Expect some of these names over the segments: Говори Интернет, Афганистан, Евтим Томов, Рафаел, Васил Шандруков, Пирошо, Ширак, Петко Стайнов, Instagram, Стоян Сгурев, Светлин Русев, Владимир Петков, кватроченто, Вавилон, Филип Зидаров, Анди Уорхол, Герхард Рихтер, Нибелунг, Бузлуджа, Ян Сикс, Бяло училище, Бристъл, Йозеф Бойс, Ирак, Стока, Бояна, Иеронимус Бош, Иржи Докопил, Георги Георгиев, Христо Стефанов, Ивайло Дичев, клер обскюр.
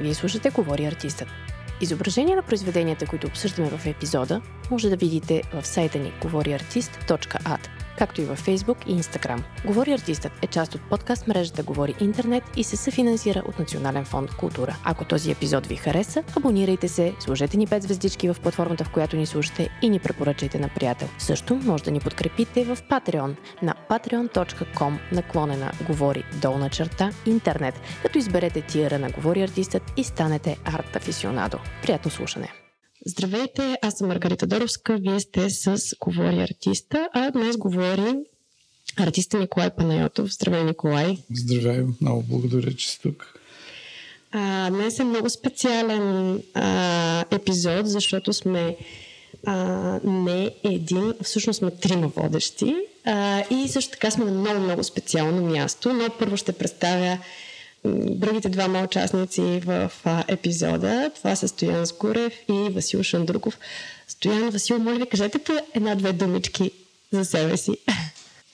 Вие слушате Говори артистът. Изображение на произведенията, които обсъждаме в епизода, може да видите в сайта ни говориартист.at, както и във Facebook и Instagram. Говори артистът е част от подкаст мрежата Говори Интернет и се съфинансира от Национален фонд Култура. Ако този епизод ви хареса, абонирайте се, сложете ни 5 звездички в платформата, в която ни слушате, и ни препоръчайте на приятел. Също може да ни подкрепите в Patreon на patreon.com/говори_интернет, като изберете тиера на Говори артистът и станете арт афисионадо. Приятно слушане! Здравейте, аз съм Маргарита Доровска, вие сте с Говори артиста, а днес говори артиста Николай Панайотов. Здравей, Николай! Здравей, много благодаря, че си тук. Днес е много специален епизод, защото сме не един, всъщност сме трима водещи и също така сме на много специално място, но първо ще представя другите двама участници в епизода. Това са Стоян Сгурев и Васил Шандруков. Стоян, Васил, моля ви, кажете една-две думички за себе си.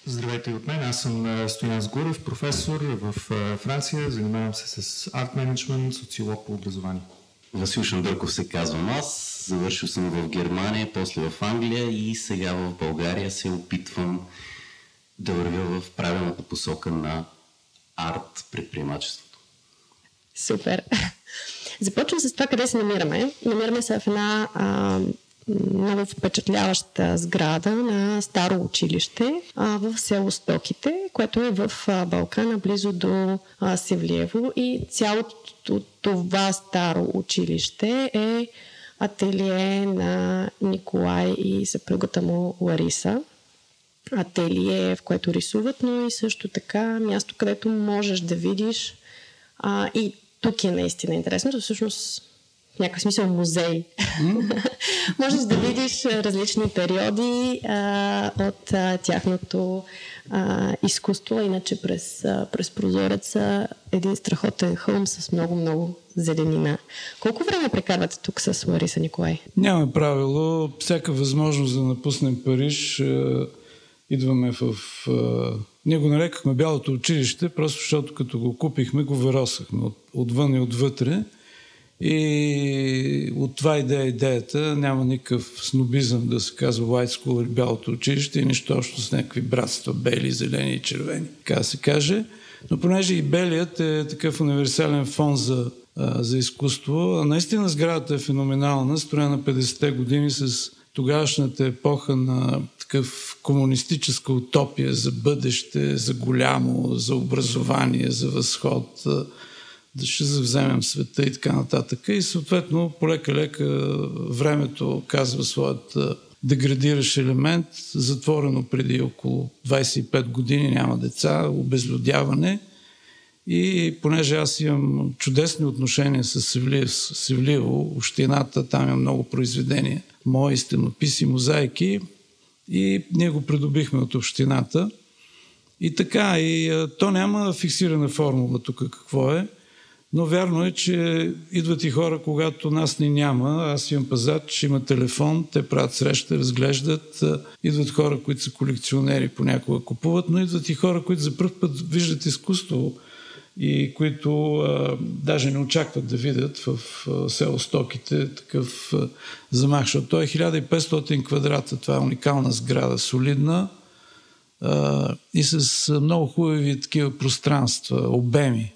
Здравейте от мен. Аз съм Стоян Сгурев, професор в Франция. Занимавам се с арт-менеджмент, социолог по образование. Васил Шандруков се казвам аз. Завършил съм в Германия, после в Англия и сега в България се опитвам да вървя в правилната посока на арт предприемачеството. Супер! Започвам с това къде се намираме. Намираме се в една много впечатляваща сграда на старо училище в село Стоките, което е в Балкана, близо до Севлиево, и цялото това старо училище е ателие на Николай и съпругата му Лариса. Ателие, в което рисуват, но и също така място, където можеш да видиш. И тук е наистина интересно, всъщност в някакъв смисъл музей. Можеш да видиш различни периоди от тяхното изкуство, иначе през прозореца един страхотен хълм с много зеленина. Колко време прекарвате тук с Лариса, Николай? Няма правило. Всяка възможност да напуснем Париж идваме в... Ние го нарекахме Бялото училище, просто защото като го купихме, го въросахме отвън и отвътре. И от това идеята, няма никакъв снобизъм да се казва White School или Бялото училище и нищо общо с някакви братства, бели, зелени и червени, така се каже. Но понеже и белият е такъв универсален фон за изкуство, наистина сградата е феноменална, строена на 50-те години с тогавашната епоха на такъв комунистическа утопия за бъдеще, за голямо, за образование, за възход, да ще завземем света и така нататък. И съответно, полека-лека времето казва своят деградиращ елемент, затворено преди около 25 години, няма деца, обезлюдяване. И понеже аз имам чудесни отношения с Севлиево, общината, там има много произведения, мои стенописи, мозайки, и ние го придобихме от общината. И така, и то няма фиксирана формула тук какво е, но вярно е, че идват и хора, когато нас ни няма. Аз имам пазач, има телефон, те правят среща, разглеждат. Идват хора, които са колекционери, понякога купуват, но идват и хора, които за пръв път виждат изкуство и които даже не очакват да видят в село Стоките такъв замах, защото той е 1500 квадрата, това е уникална сграда, солидна и с много хубави такива пространства, обеми,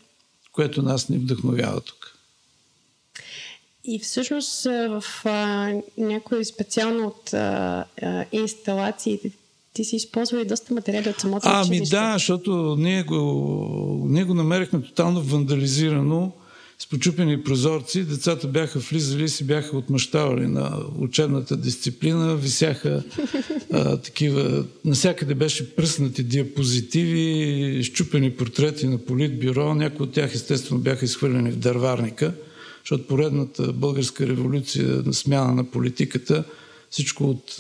което нас ни вдъхновява тук. И всъщност в някои специално от инсталациите ти си използвал и доста материали от самото училище. Ами да, защото ние го намерихме тотално вандализирано, с почупени прозорци. Децата бяха влизали и си бяха отмъщавали на учебната дисциплина. Висяха такива... Насякъде беше пръснати диапозитиви, изчупени портрети на политбюро. Някои от тях естествено бяха изхвърлени в дърварника, защото поредната българска революция на смяна на политиката, всичко от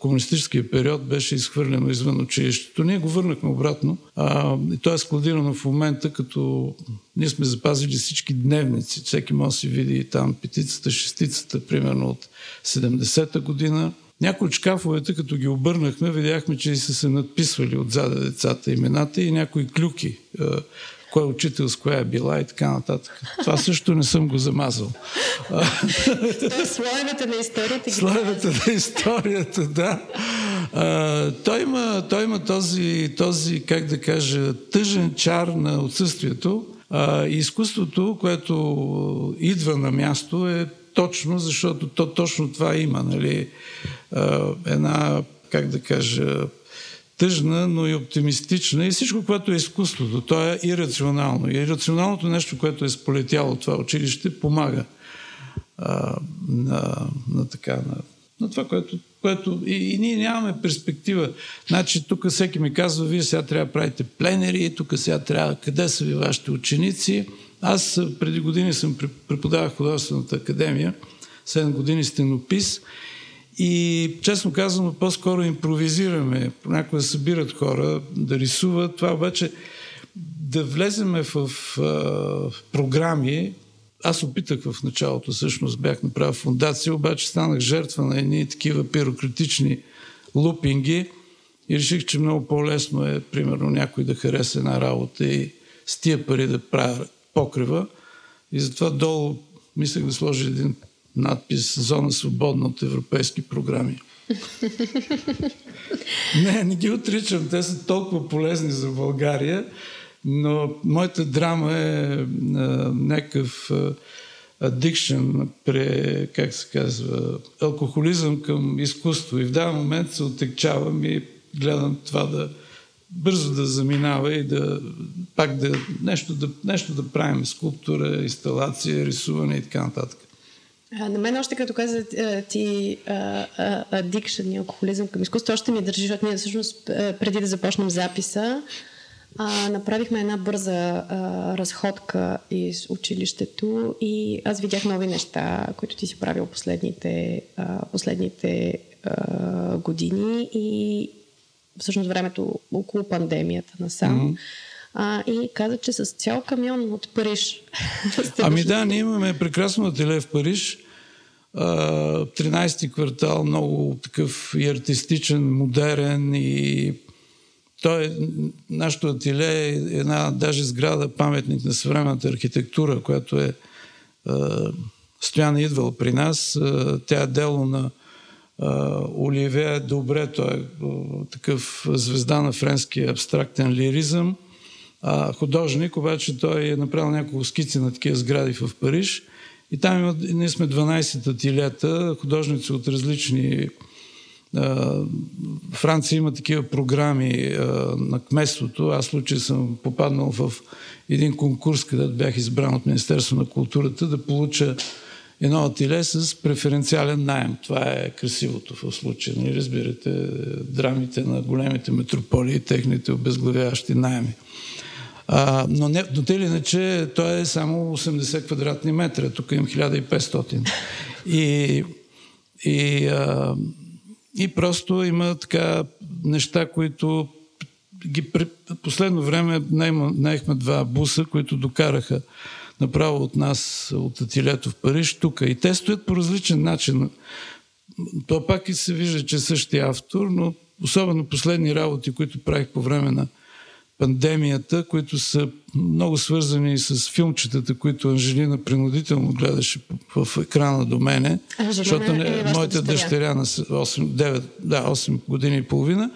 комунистическия период беше изхвърлено извън училището. Ние го върнахме обратно и то е складирано в момента, като ние сме запазили всички дневници. Всеки може да си види там петицата, шестицата, примерно от 70-та година. Някои от шкафовете, като ги обърнахме, видяхме, че са се надписвали отзад децата имената и някои клюки. кой е учител, с коя е била и така нататък. Това също не съм го замазал. Слоевете на историята. Слоевете на историята, да. Той има този, как да кажа, тъжен чар на отсъствието. И изкуството, което идва на място, е точно, защото то точно това има. Нали? Една, как да кажа, тъжна, но и оптимистична. И всичко, което е изкуството, то е ирационално. И ирационалното нещо, което е сполетяло това училище, помага на това, което и ние нямаме перспектива. Значи тук всеки ми казва, вие сега трябва да правите пленери, тук сега трябва, къде са ви вашите ученици. Аз преди години съм преподавах в Художествената академия, 7 години стенопис и честно казано по-скоро импровизираме. Понякога събират хора да рисуват. Това обаче да влеземе в програми. Аз опитах в началото, всъщност бях направил фундация, обаче станах жертва на едни такива бюрократични лупинги и реших, че много по-лесно е, примерно, някой да хареса една работа и с тия пари да правя покрива. И затова долу мислях да сложа един надпис «Зона свободна от европейски програми». Не ги отричам, те са толкова полезни за България. Но моята драма е някакъв адикшън, как се казва, алкохолизъм към изкуство. И в даден момент се отекчавам и гледам това да бързо да заминава и да пак нещо да правим. Скулптура, инсталация, рисуване и така нататък. На мен още като каза ти адикшън и алкохолизъм към изкуство, още ми държи, защото ние всъщност преди да започнем записа, направихме една бърза разходка из училището и аз видях нови неща, които ти си правил последните години и всъщност времето около пандемията насам. Mm-hmm. И каза, че с цял камион от Париж. Ами да, ние имаме прекрасно ателие в Париж. 13-ти квартал, много такъв и артистичен, модерен и нашето ателие е една даже сграда, паметник на съвременната архитектура, която е Стоян идвал при нас. Тя е дело на Оливия Добре, той е такъв звезда на френския абстрактен лиризъм. Художник, обаче той е направил няколко скици на такива сгради в Париж. И там ние сме 12 ателиета, художници от различни... Франция има такива програми на кметството. Аз в случай съм попаднал в един конкурс, където бях избран от Министерството на културата да получа едно ателие с преференциален наем. Това е красивото в случая. Не разбирате драмите на големите метрополии и техните обезглавяващи наеми. Но те или иначе, то е само 80 квадратни метра. Тук имам 1500. И просто има така неща, които последно време наехме 2 буса, които докараха направо от нас, от ателието в Париж, тук. И те стоят по различен начин. То пак и се вижда, че е същия автор, но особено последни работи, които правих по време на пандемията, които са много свързани с филмчетата, които Анжелина принудително гледаше в екрана до мене, защото моята дъщеря на 8 години и половина,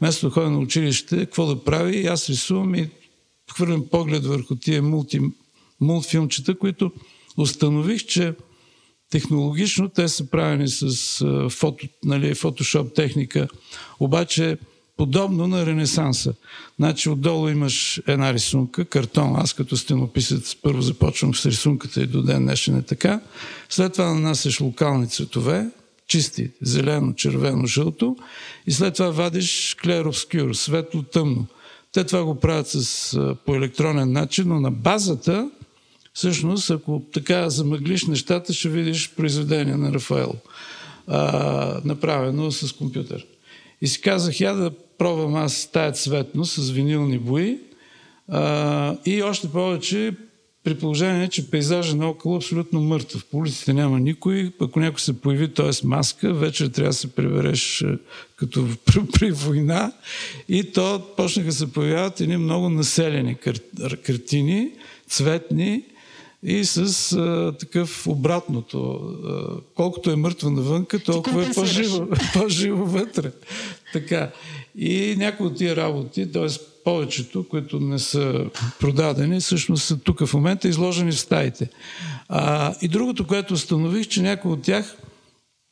вместо да ходя на училище, какво да прави, и аз рисувам и хвърлям поглед върху тия мултфилмчета, които установих, че технологично те са правени с фотошоп техника, обаче подобно на Ренесанса. Значи отдолу имаш една рисунка, картон. Аз като стенописец първо започвам с рисунката и до ден днешен е така. След това нанасяш локални цветове, чисти, зелено, червено, жълто. И след това вадиш клер обскюр, светло, тъмно. Те това го правят по електронен начин, но на базата, всъщност, ако така замъглиш нещата, ще видиш произведение на Рафаел, направено с компютър. И си казах, я да пробвам аз тая цветно с винилни бои и още повече при положение, че пейзажът наоколо е абсолютно мъртъв. По улиците няма никой. Ако някой се появи, т.е. маска, вечер трябва да се прибереш като при война. И то почнаха да се появяват едни много населени картини, цветни и с такъв обратното. Колкото е мъртва навънка, толкова е по-живо вътре. Така. И някои от тия работи, т.е. повечето, които не са продадени, всъщност са тук в момента изложени в стаите. И другото, което установих, че някои от тях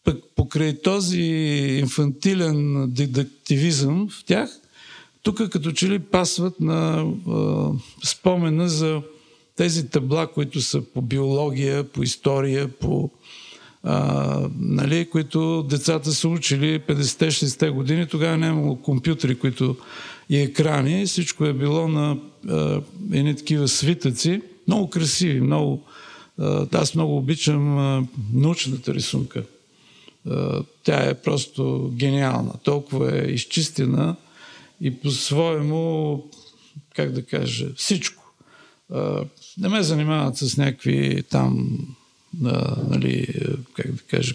пък покрай този инфантилен дидактивизъм в тях, тук като че ли пасват на спомена за тези табла, които са по биология, по история, по които децата са учили 50-60 години, тогава нямало компютри, които и екрани, всичко е било на едни такива свитъци, много красиви, много... Аз много обичам научната рисунка. Тя е просто гениална, толкова е изчистена и по-своему, как да кажа, всичко. Не ме занимават с някакви там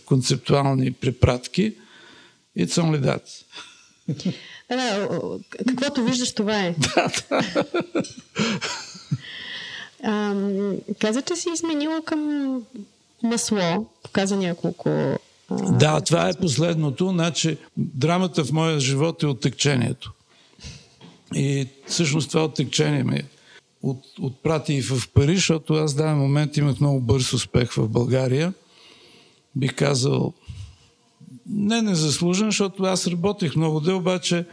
концептуални препратки. It's only that. Каквото виждаш, това е. Каза, че си изменила към масло. Показа няколко... Да, това е последното. Значи, драмата в моя живот е оттекчението. И всъщност това оттекчение ме отпрати и в Париж, защото аз в даден момент имах много бърз успех в България. Бих казал... Не незаслужен, защото аз работих много дълго, обаче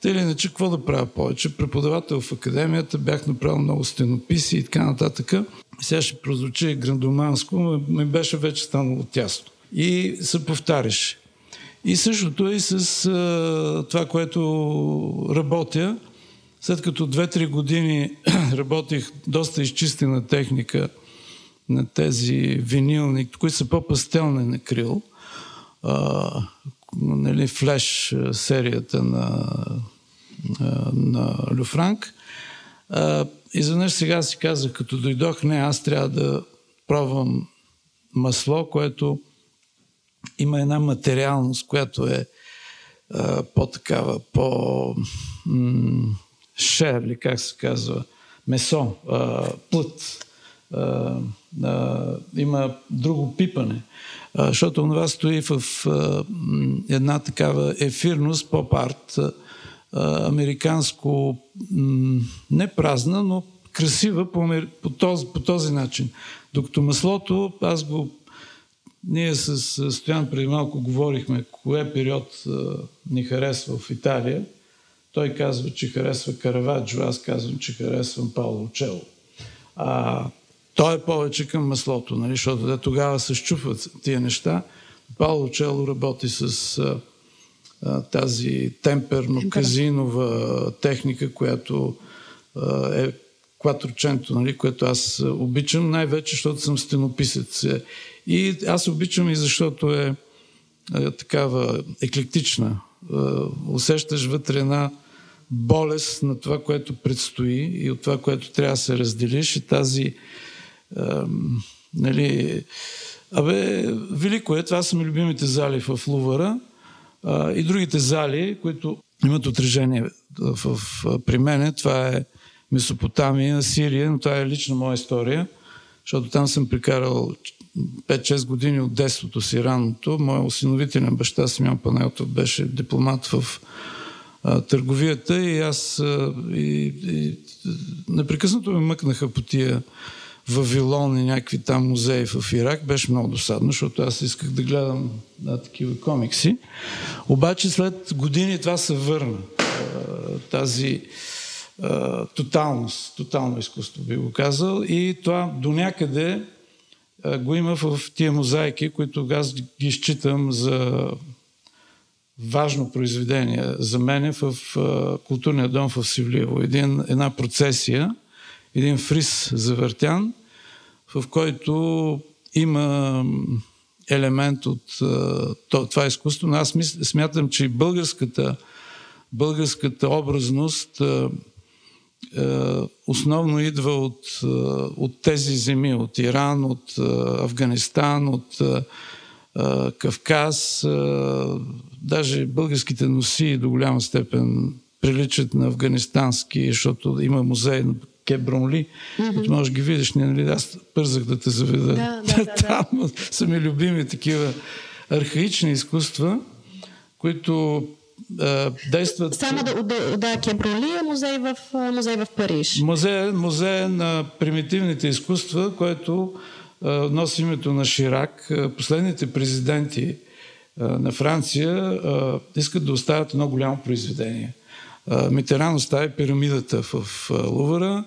тъй или иначе какво да правя повече. Преподавател в академията, бях направил много стенописи и така нататък. Сега ще прозвучи грандоманско, но ми беше вече станало тясно. И се повтаряше. И същото и с това, което работя. След като 2-3 години работих доста изчистена техника на тези винилни, които са по-пастелни на крил, флеш серията на Люфранк. Изведнъж сега си казах, като дойдох, аз трябва да пробвам масло, което има една материалност, която е по-такава, по-шер, или как се казва, месо, плът. Има друго пипане. Защото това стои в една такава ефирност, поп-арт, американско, не празна, но красива по този начин. Докато маслото, ние с Стоян преди малко говорихме, кое период ни харесва в Италия. Той казва, че харесва Караваджо, аз казвам, че харесвам Паоло Учело. Той е повече към маслото, защото тогава се счупват тия неща. Паоло Учело работи с тази темперно-казинова техника, която е кватроченто, което аз обичам, най-вече, защото съм стенописец. И аз обичам и защото е такава еклектична. Усещаш вътре една болест на това, което предстои и от това, което трябва да се разделиш, и тази велико е. Това са ми любимите зали в Лувъра и другите зали, които имат отражение при мене. Това е Месопотамия, Сирия, но това е лична моя история, защото там съм прекарал 5-6 години от детството си, ранното. Моя осиновителен баща Стоян Панайотов беше дипломат в търговията и аз непрекъснато ме мъкнаха по тия Вавилон и някакви там музеи в Ирак. Беше много досадно, защото аз исках да гледам такива комикси. Обаче след години това се върна. Тази тоталност, тотално изкуство би го казал. И това до някъде го има в тия мозайки, които аз ги считам за важно произведение за мен в културния дом в Севлиево. Една процесия, един фриз завъртян, в който има елемент от това изкуство. Но аз смятам, че българската образност основно идва от тези земи, от Иран, от Афганистан, от Кавказ. Даже българските носии до голяма степен приличат на афганистански, защото има музей на Ке Бранли, като можеш ги видиш. Нали? Аз пързах да те заведа. Да. Там са ми любими такива архаични изкуства, които действат... Само да Ке Бранли е музей в Париж. Музей на примитивните изкуства, който носи името на Ширак. Последните президенти на Франция искат да оставят едно голямо произведение. Митеран остави пирамидата в Лувъра,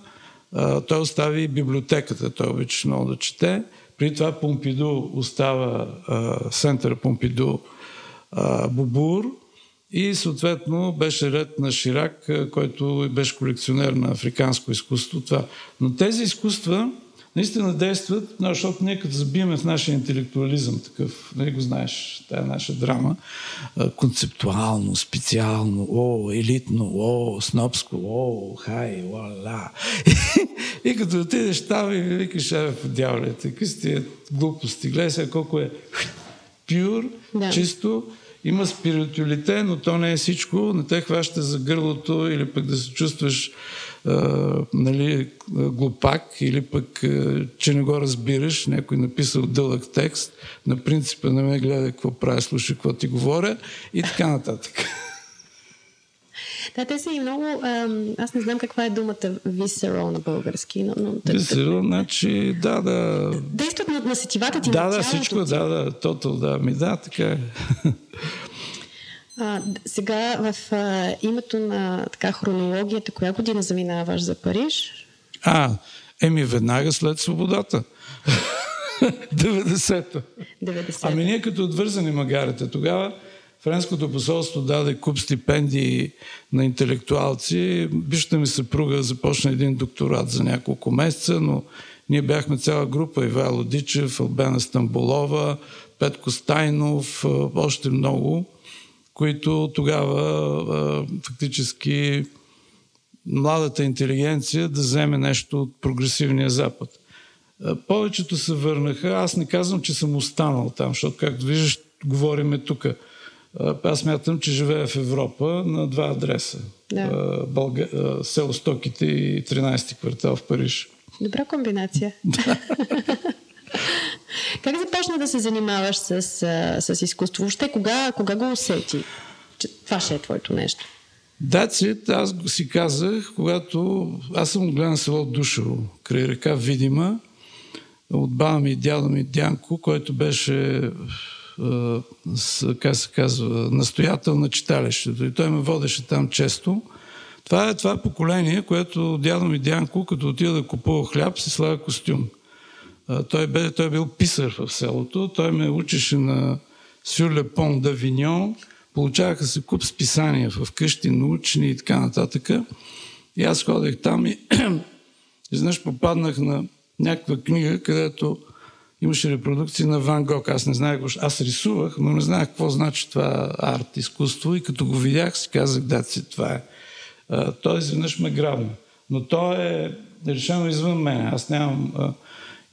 той остави библиотеката, той обича много да чете. При това Помпиду остава центъра Помпиду Бобур и съответно беше ред на Ширак, който беше колекционер на африканско изкуство. Това. Но тези изкуства наистина действат, защото ние като забиеме в нашия интелектуализъм такъв, нали го знаеш, тая наша драма, концептуално, специално, елитно, снобско, хай, ла. И като отидеш там и викаш, по дяволите, какви са тия глупости, гледай сега колко е пюр, чисто, има спиритуалите, но то не е всичко, не те хваща за гърлото или пък да се чувстваш глупак или пък, че не го разбираш. Някой написал дълъг текст на принципа на ме гледа какво правя, слуша какво ти говоря и така нататък. Да, те са и много... Аз не знам каква е думата висерал на български. Но висерал, значи, да. Действат на сетивата ти. Да, всичко, така е. Сега в името на така хронологията, коя година заминаваш за Париж? Веднага след свободата. 90-та. Ами ние като отвързани магарите. Тогава Френското посолство даде куп стипендии на интелектуалци. Бившата ми съпруга започна един докторат за няколко месеца, но ние бяхме цяла група. Ивайло Дичев, Албена Стамболова, Петко Стайнов, още много, които тогава фактически младата интелигенция да вземе нещо от прогресивния Запад. Повечето се върнаха. Аз не казвам, че съм останал там, защото, както виждаш, говориме тук. Аз смятам, че живея в Европа на два адреса. Да. Село Стоките и 13-ти квартал в Париж. Добра комбинация. Как започна да се занимаваш с изкуство? Въобще кога го усети, че това ще е твоето нещо? Аз си казах, когато... Аз съм отгледан село Душево, край река Видима, от баба ми и дядо ми Дянко, който беше, как се казва, настоятел на читалището. И той ме водеше там често. Това е това поколение, което дядо ми Дянко, като отида да купува хляб, си слага костюм. Той е бил писар в селото. Той ме учеше на Сюр ле Пон д'Авиньон. Получаваха се куп списания в къщи, научни и така нататък. И аз ходех там и изнъж попаднах на някаква книга, където имаше репродукции на Ван Гог. Аз не знаех, аз рисувах, но не знаех какво значи това арт, изкуство. И като го видях, си казах, това е. Той изведнъж ме грабна. Но то е решено извън мен. Аз нямам...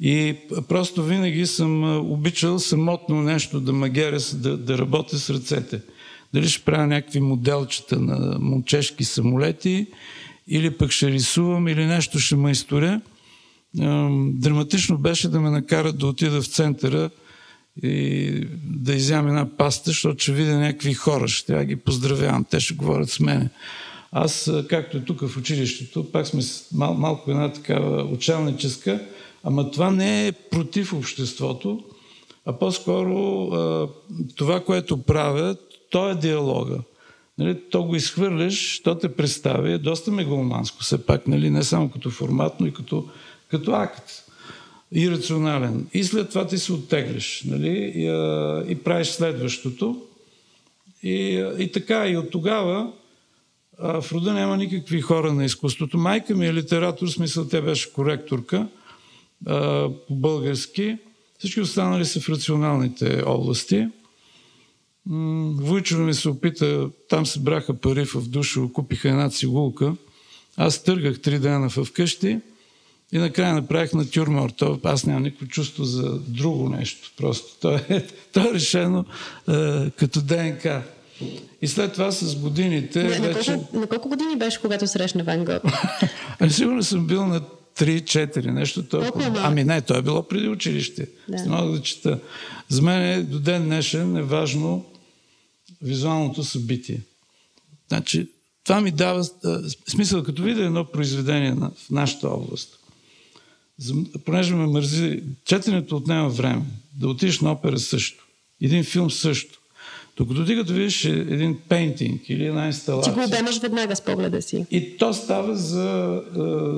И просто винаги съм обичал самотно нещо да магеря, да работя с ръцете. Дали ще правя някакви моделчета на момчешки самолети, или пък ще рисувам, или нещо ще майсторя. Драматично беше да ме накарат да отида в центъра и да изям една паста, защото ще видя някакви хора, ще трябва да ги поздравявам, те ще говорят с мене. Аз, както и тук в училището, пак сме малко една такава учалническа, ама това не е против обществото, а по-скоро това, което правят, то е диалога. Нали, то го изхвърляш, то те представя. Доста мегаломанско все пак, нали, не само като формат, но и като акт. Ирационален. И след това ти се оттегляш, нали, и правиш следващото. И така, и от тогава в рода няма никакви хора на изкуството. Майка ми е литератор, в смисъл тя беше коректорка по-български. Всички останали са в рационалните области. Войчо ми се опита, там се браха пари в Душево, купиха една цигулка, Аз търгах 3 дена вкъщи и накрая направих натюрморт. Аз нямам никакво чувство за друго нещо. Просто то е решено като ДНК. И след това с годините... На колко години беше, когато срещна Ван Гог? Сигурно съм бил на 3-4 нещо. Ами не, то е било преди училище. Да. Не мога да чета. За мен до ден днешен е важно визуалното събитие. Значи, това ми дава смисъл, като видя едно произведение в нашата област. Понеже ме мързи, четенето отнема време. Да отидеш на опера също. Един филм също. Докато ти като видиш един пейнтинг или една инсталация... Ти го обемаш веднага с погледа си. И то става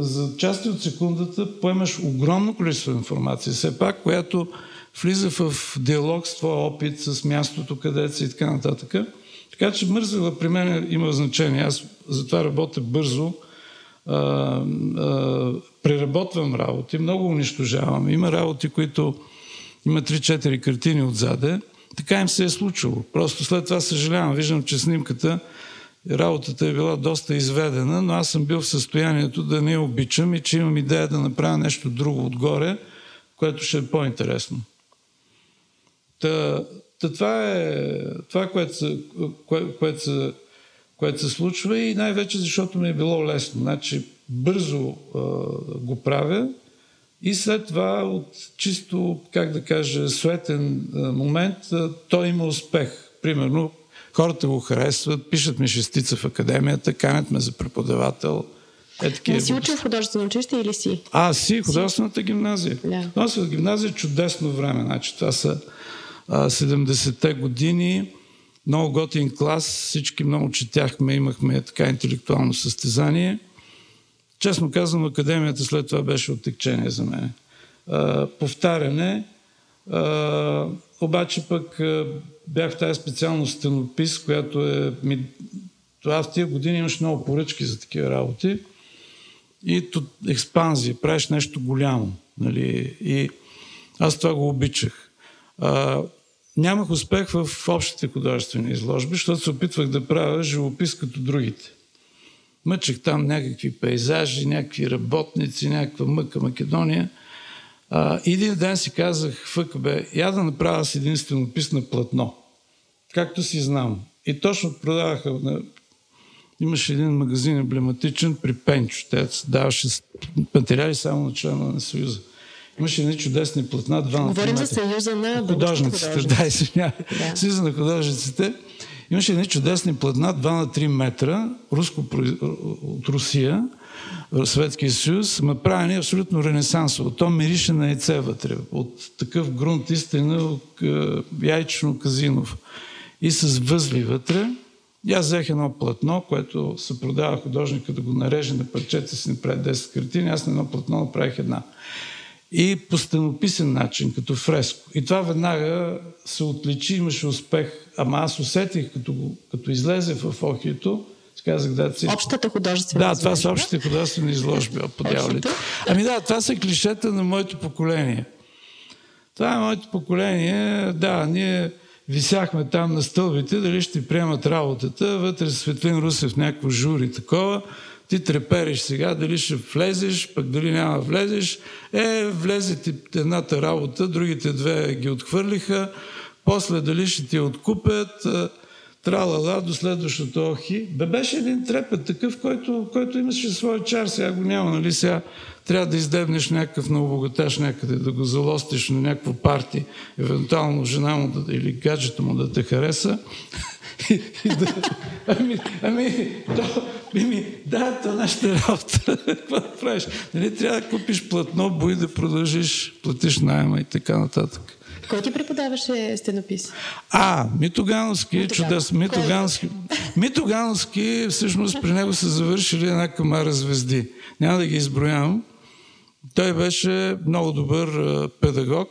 за части от секундата, поемаш огромно количество информация, все пак, която влиза в диалог с твоя опит, с мястото, където си и така нататък. Така че мързела при мен има значение. Аз затова работя бързо, преработвам работи, много унищожавам. Има работи, които има 3-4 картини отзаде. Така им се е случило. Просто след това съжалявам. Виждам, че снимката, работата е била доста изведена, но аз съм бил в състоянието да не я обичам и че имам идея да направя нещо друго отгоре, което ще е по-интересно. Това е това, което се случва и най-вече защото ми е било лесно. Значи бързо го правя. И след това от чисто, как да кажа, суетен момент, той има успех. Примерно, хората го харесват, пишат ми шестица в академията, канят ме за преподавател. Не си учил в художествено училище или си? Си, художествената гимназия. Да. Художествената гимназия е чудесно време. Значи, това са 70-те години, много готин клас, всички много четяхме, имахме така интелектуално състезание. Честно казвам, академията след това беше оттекчение за мен. Повтаряне. Обаче пък бях в тази специалност стенопис, която е... Това в тия години имаш много поръчки за такива работи. И експанзия. Правиш нещо голямо. Нали? И аз това го обичах. Нямах успех в общите художествени изложби, защото се опитвах да правя живопис като другите. Мъчех там някакви пейзажи, някакви работници, някаква мъка Македония. Един ден си казах, я да направя с един стенопис на платно. Както си знам. И точно продаваха... Имаше един магазин емблематичен при Пенчо. Те даваше материали само на члена на Съюза. Имаше едни чудесни платна. Говорим за Съюза на художниците. Да. Съюза на художниците. Имаше едни чудесни платна, 2 на 3 метра, от Русия, Съветския съюз, ме правени абсолютно ренесансово. То мирише на яйце вътре, от такъв грунт, истина, яйчено казинов. И с възли вътре. И аз взех едно платно, което се продава художника да го нареже на парчета си, направи 10 картини, аз на едно платно направих една. И по стенописен начин, като фреско. И това веднага се отличи, имаше успех. Ама аз усетих, като излезе в охието, казах общата художествена изложба. Да, това са общите художествени изложби, подявалите. Ами да, това са клишета на моето поколение. Това е моето поколение. Да, ние висяхме там на стълбите, дали ще приемат работата, вътре Светлин Русев, някакво жури такова. Ти трепериш сега, дали ще влезеш, пък дали няма влезеш. Влезе едната работа, другите две ги отхвърлиха, после дали ще ти откупят, тралала до следващото охи. Беше един трепет такъв, който имаше своя чар, сега го няма, нали сега трябва да издебнеш някакъв новобогаташ някъде, да го залостиш на някакво парти, евентуално жена му или гаджето му да те хареса. Да, това е нашата работа. Какво да правиш? Нали, трябва да купиш платно, бои да продължиш, платиш найема и така нататък. Кой ти преподаваше стенопис? Мито Гановски. Мито Гановски, всъщност при него са завършили една камара звезди. Няма да ги изброявам. Той беше много добър педагог,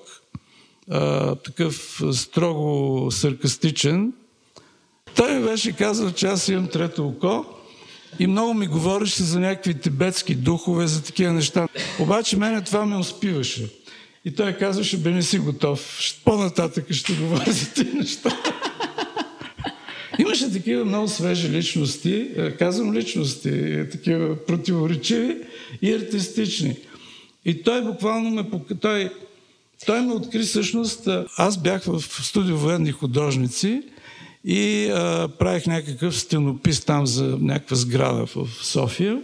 такъв строго саркастичен. Той ми беше казал, че аз имам трето око и много ми говореше за някакви тибетски духове, за такива неща. Обаче мене това ме успиваше. И той казваше, не си готов. По-нататък ще говоря за тези неща. Имаше такива много свежи личности, казвам личности, такива противоречиви и артистични. И той буквално ме откри всъщност. Аз бях в студио военни художници и правих някакъв стенопис там за някаква сграда в София.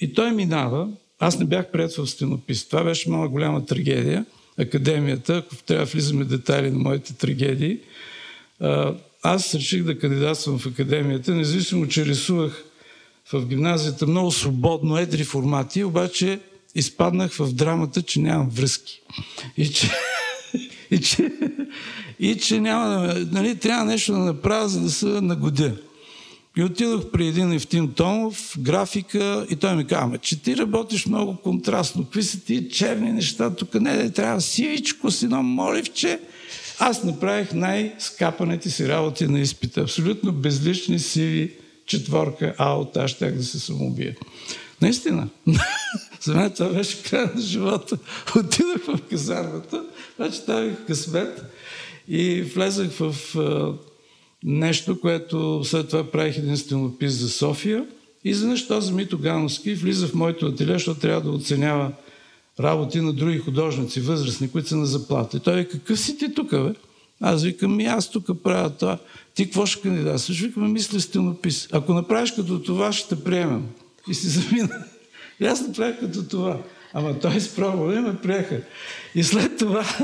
И той минава. Аз не бях приет в стенопис. Това беше много голяма трагедия. Академията, ако трябва да влизаме детайли на моите трагедии, аз реших да кандидатствам в академията, независимо, че рисувах в гимназията много свободно, едри формати, обаче изпаднах в драмата, че нямам връзки. И че няма, нали, трябва нещо да направя, за да се нагодя. И отидох при един Евтим Томов, графика, и той ми каза: "Ама, че ти работиш много контрастно, какви са ти черни неща, тук не да трябва сивичко с едно моливче." Аз направих най-скапаните си работи на изпита. Абсолютно безлични сиви, четворка, аут, аз щях да се самоубия. Наистина. За мен това беше края на живота. Отидах в казармата, значи ставих късмет и влезах в нещо, което след това правих един стенопис за София. И изведнъж този Мито Гановски влиза в моето ателие, защото трябва да оценява работи на други художници, възрастни, които са на заплата. И той вика: "Какъв си ти тук, бе?" Аз викам: "И аз тук правя това." "Ти какво ще кандидатстваш?" Викам: "Мисля стенопис. Ако направиш като това, ще те приемем." И си замина. И аз направих като това. Ама той изпробва и ме приеха. И след това,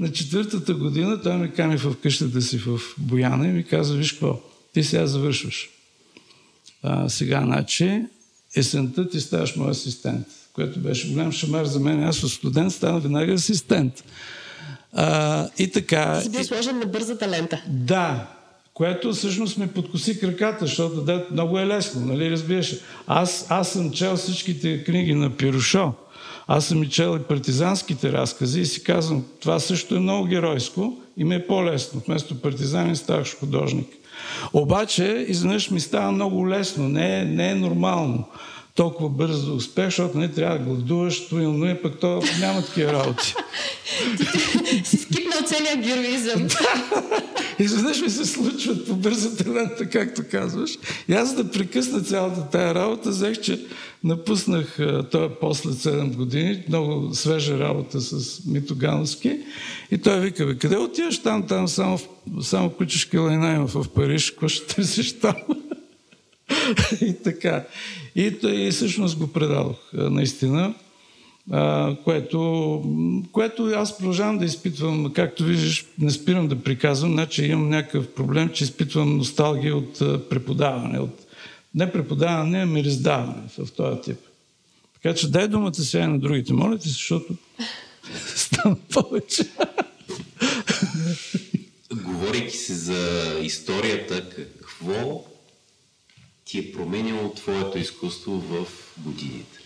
на четвъртата година, той ме кани в къщата си в Бояна и ми каза: "Виж какво, ти сега завършваш. Сега, значи, есента ти ставаш мой асистент." Което беше голям шамар за мен. Аз от студент стана веднага асистент. И така... Си бил сложен на бързата лента. Да, което всъщност ме подкоси краката, защото да, много е лесно, нали, разбираш. Аз съм чел всичките книги на Пирошо. Аз съм и чел и партизанските разкази и си казвам, това също е много геройско и ми е по-лесно. Вместо партизанин ставаш художник. Обаче, изведнъж ми става много лесно. Не е нормално толкова бързо да успех, защото не трябва да гладуваш, но и пък то няма такива работи. Си скипнал целия героизъм. Изведнъж ми се случват по бързата лента, както казваш. И аз да прекъсна цялата тая работа, взех, че напуснах той после 7 години, много свежа работа с Мито Гановски. И той вика: "Бе, къде отиваш там? Там само кучешки лайна има в Париж, какво ще търсиш там?" И така. И всъщност го предадох, наистина, което аз продължавам да изпитвам, както виждаш, не спирам да приказвам, значи имам някакъв проблем, че изпитвам носталгия от преподаване, от не преподаване, ами раздаване в този тип. Така че дай думата сега на другите, моля ти, защото стана повече. Говорейки се за историята, какво ти е променяло твоето изкуство в годините?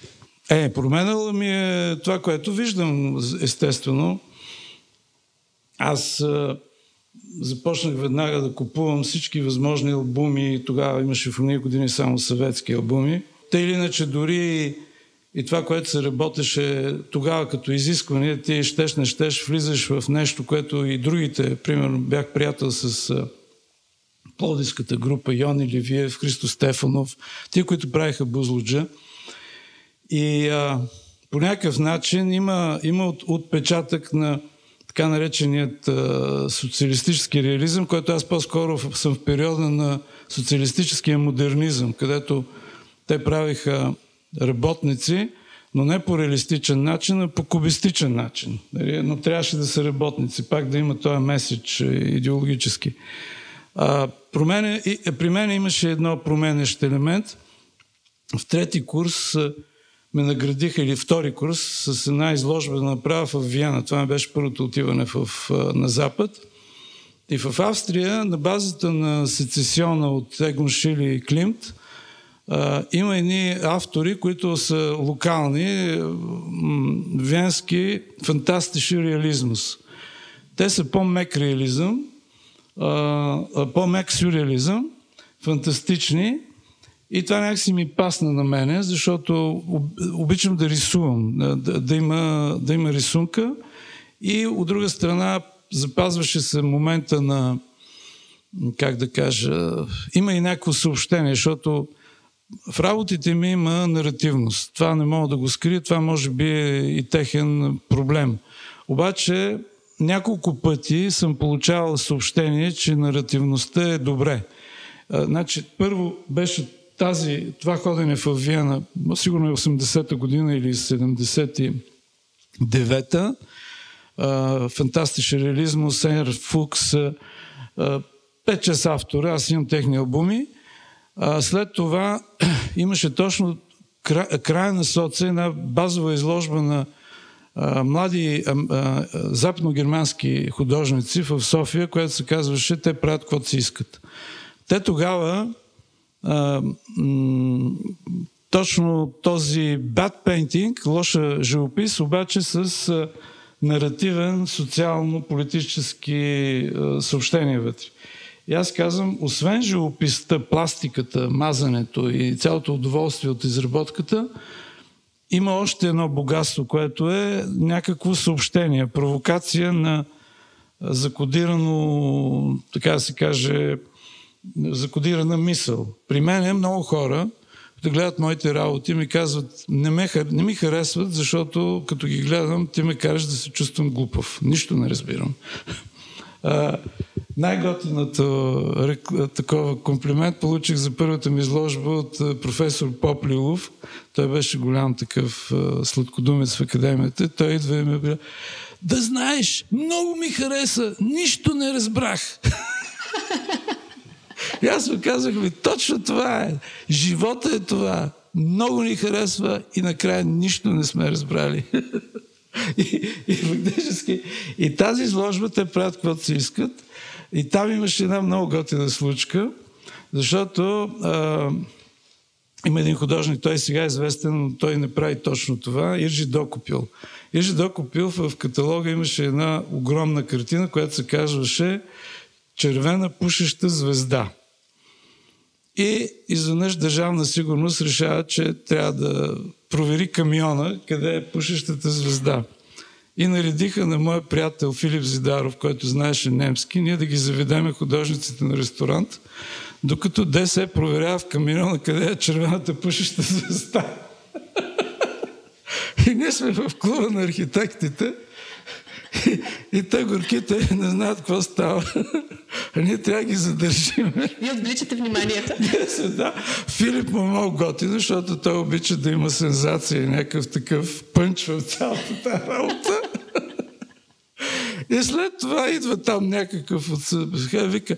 Променяло ми е това, което виждам, естествено. Аз започнах веднага да купувам всички възможни албуми. Тогава имаше в уния години само съветски албуми. Те или иначе дори и това, което се работеше тогава като изискване, ти щеш, не щеш, влизаш в нещо, което и другите, примерно бях приятел с пловдивската група, Йони Левиев, Христо Стефанов, тия, които правиха Бузлуджа. И по някакъв начин има отпечатък на така нареченият социалистически реализъм, който аз по-скоро съм в периода на социалистическия модернизъм, където те правиха работници, но не по реалистичен начин, а по кубистичен начин. Но трябваше да са работници, пак да има този меседж идеологически. При мен имаше едно променещ елемент. В трети курс ме наградиха, или втори курс, с една изложба да направя в Виена. Това ми беше първото отиване на Запад. И в Австрия, на базата на сецесиона от Егон Шили и Климт, има едни автори, които са локални, венски фантастичен реализмус. Те са по-мек реализъм, по-мек сюрреализъм, фантастични, и това някакси ми пасна на мене, защото обичам да рисувам, да има рисунка, и от друга страна запазваше се момента на как да кажа, има и някакво съобщение, защото в работите ми има наративност. Това не мога да го скрия, това може би е и техен проблем. Обаче няколко пъти съм получавал съобщение, че наративността е добре. Значи, първо беше това ходене в Виена, сигурно е 80-та година или 79-та, Фантастичен реализъм, Сенер Фукс, 5-6 автора, аз имам техни албуми. След това имаше точно края на Соце една базова изложба на млади западногермански художници в София, която се казваше "Те правят каквото си искат". Те тогава точно този bad painting, лоша живопис, обаче с наративен, социално-политически съобщения вътре. И аз казвам, освен живописта, пластиката, мазането и цялото удоволствие от изработката, има още едно богатство, което е някакво съобщение, провокация на закодирано, така да се каже, закодирана мисъл. При мен много хора, като гледат моите работи, ми казват, не ми харесват, защото като ги гледам, ти ме караш да се чувствам глупав. Нищо не разбирам. Най-готиното такова комплимент получих за първата ми изложба от професор Поплилов. Той беше голям такъв сладкодумец в академията. Той идва и ме била, да знаеш, много ми хареса, нищо не разбрах. И аз му казах, точно това е. Живота е това. Много ни харесва и накрая нищо не сме разбрали. И тази изложба, те правят каквото си искат. И там имаше една много готина случка, защото има един художник, той сега е известен, но той не прави точно това, Иржи Докопил. Иржи Докопил в каталога имаше една огромна картина, която се казваше "Червена пушеща звезда". И изведнъж Държавна сигурност решава, че трябва да провери камиона, къде е пушещата звезда. И наредиха на моя приятел Филип Зидаров, който знаеше немски, ние да ги заведеме художниците на ресторант, докато ДС проверява в камиона къде е червената пушеща звезда. И ние сме в клуба на архитектите, и те горките не знаят какво става. А ние трябва да ги задържим. И отвличате вниманието. Да. Филип му е много готин, защото той обича да има сензация и някакъв такъв пънч в цялата тази работа. И след това идва там някакъв и вика,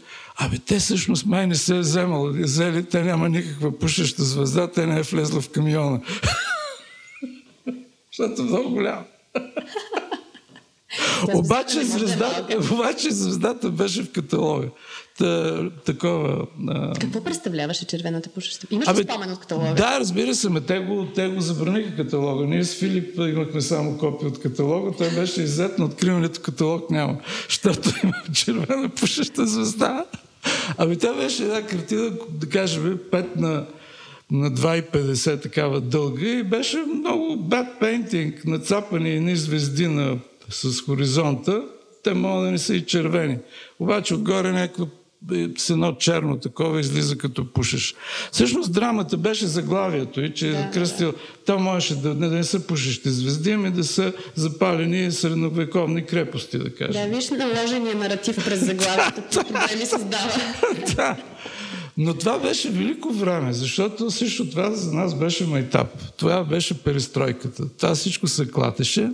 те всъщност май не се е взели, те няма никаква пушеща звезда, те не е влезла в камиона. Защото е много голямо. Обаче звездата беше в каталога. Какво представляваше червената пушеща? Имаш ли спомен от каталога? Да, разбира се, те го забраниха каталога. Ние с Филип имахме само копия от каталога. Той беше иззет, но откриването каталог няма. Защото има червена пушеща звезда. Тя беше една картина, да кажем, 5 на 2,50 такава дълга и беше много bad painting. Нацапани едни звезди на с хоризонта, те могат да не са и червени. Обаче отгоре някакво с едно черно такова излиза като пушеш. Всъщност драмата беше заглавието и че кръстил. Та можеше да не са пушещи звезди, ами да са запалени средновековни крепости, да кажем. Да, виж наложения наратив през заглавието, които проблеми създава. Да. Но това беше велико време, защото всичко това за нас беше майтап. Това беше перестройката. Това всичко се клатеше.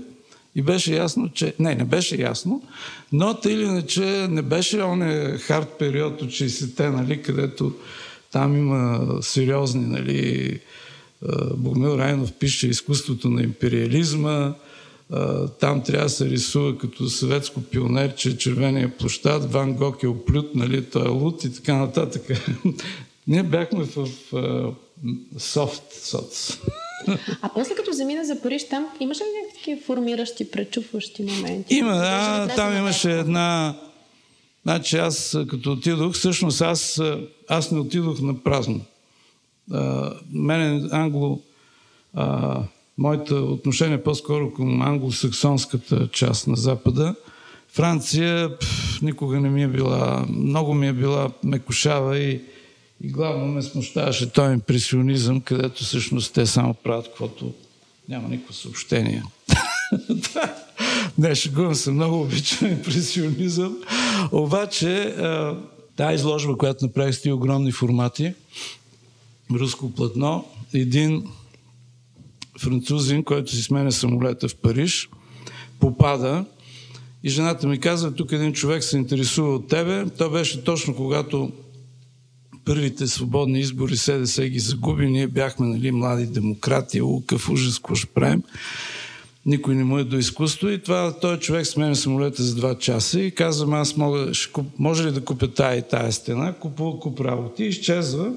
И беше ясно, че... Не беше ясно, но тъй или иначе не беше оне хард период от 60-те, където там има сериозни... Богомил Райнов пише "Изкуството на империализма", там трябва да се рисува като съветско пионерче "Червения площад", Ван Гог е оплют, той е лут и така нататък. Ние бяхме в софт соц. А после като замина за Париж, там имаше ли някакви формиращи, пречупващи моменти? Там имаше една... Значи аз като отидох, всъщност аз не отидох на празно. Моето отношение по-скоро към англосаксонската част на Запада. Франция... никога не ми е била, много ми е била мекушава и главно ме смущаваше този импресионизъм, където всъщност те само правят каквото, няма никакво съобщение. Не, шегувам се, много обичам импресионизъм. Обаче тази изложба, която направих с тези огромни формати, руско платно, един французин, който си сменя самолета в Париж, попада и жената ми казва, тук един човек се интересува от тебе. То беше точно когато първите свободни избори СДС ги загуби. Ние бяхме, нали, млади демократи, лукав ужас, какво ще правим. Никой не му е до изкуство и това, той човек сменя самолета за 2 часа и казвам, аз може ли да купя тая стена? Купува работи и изчезва.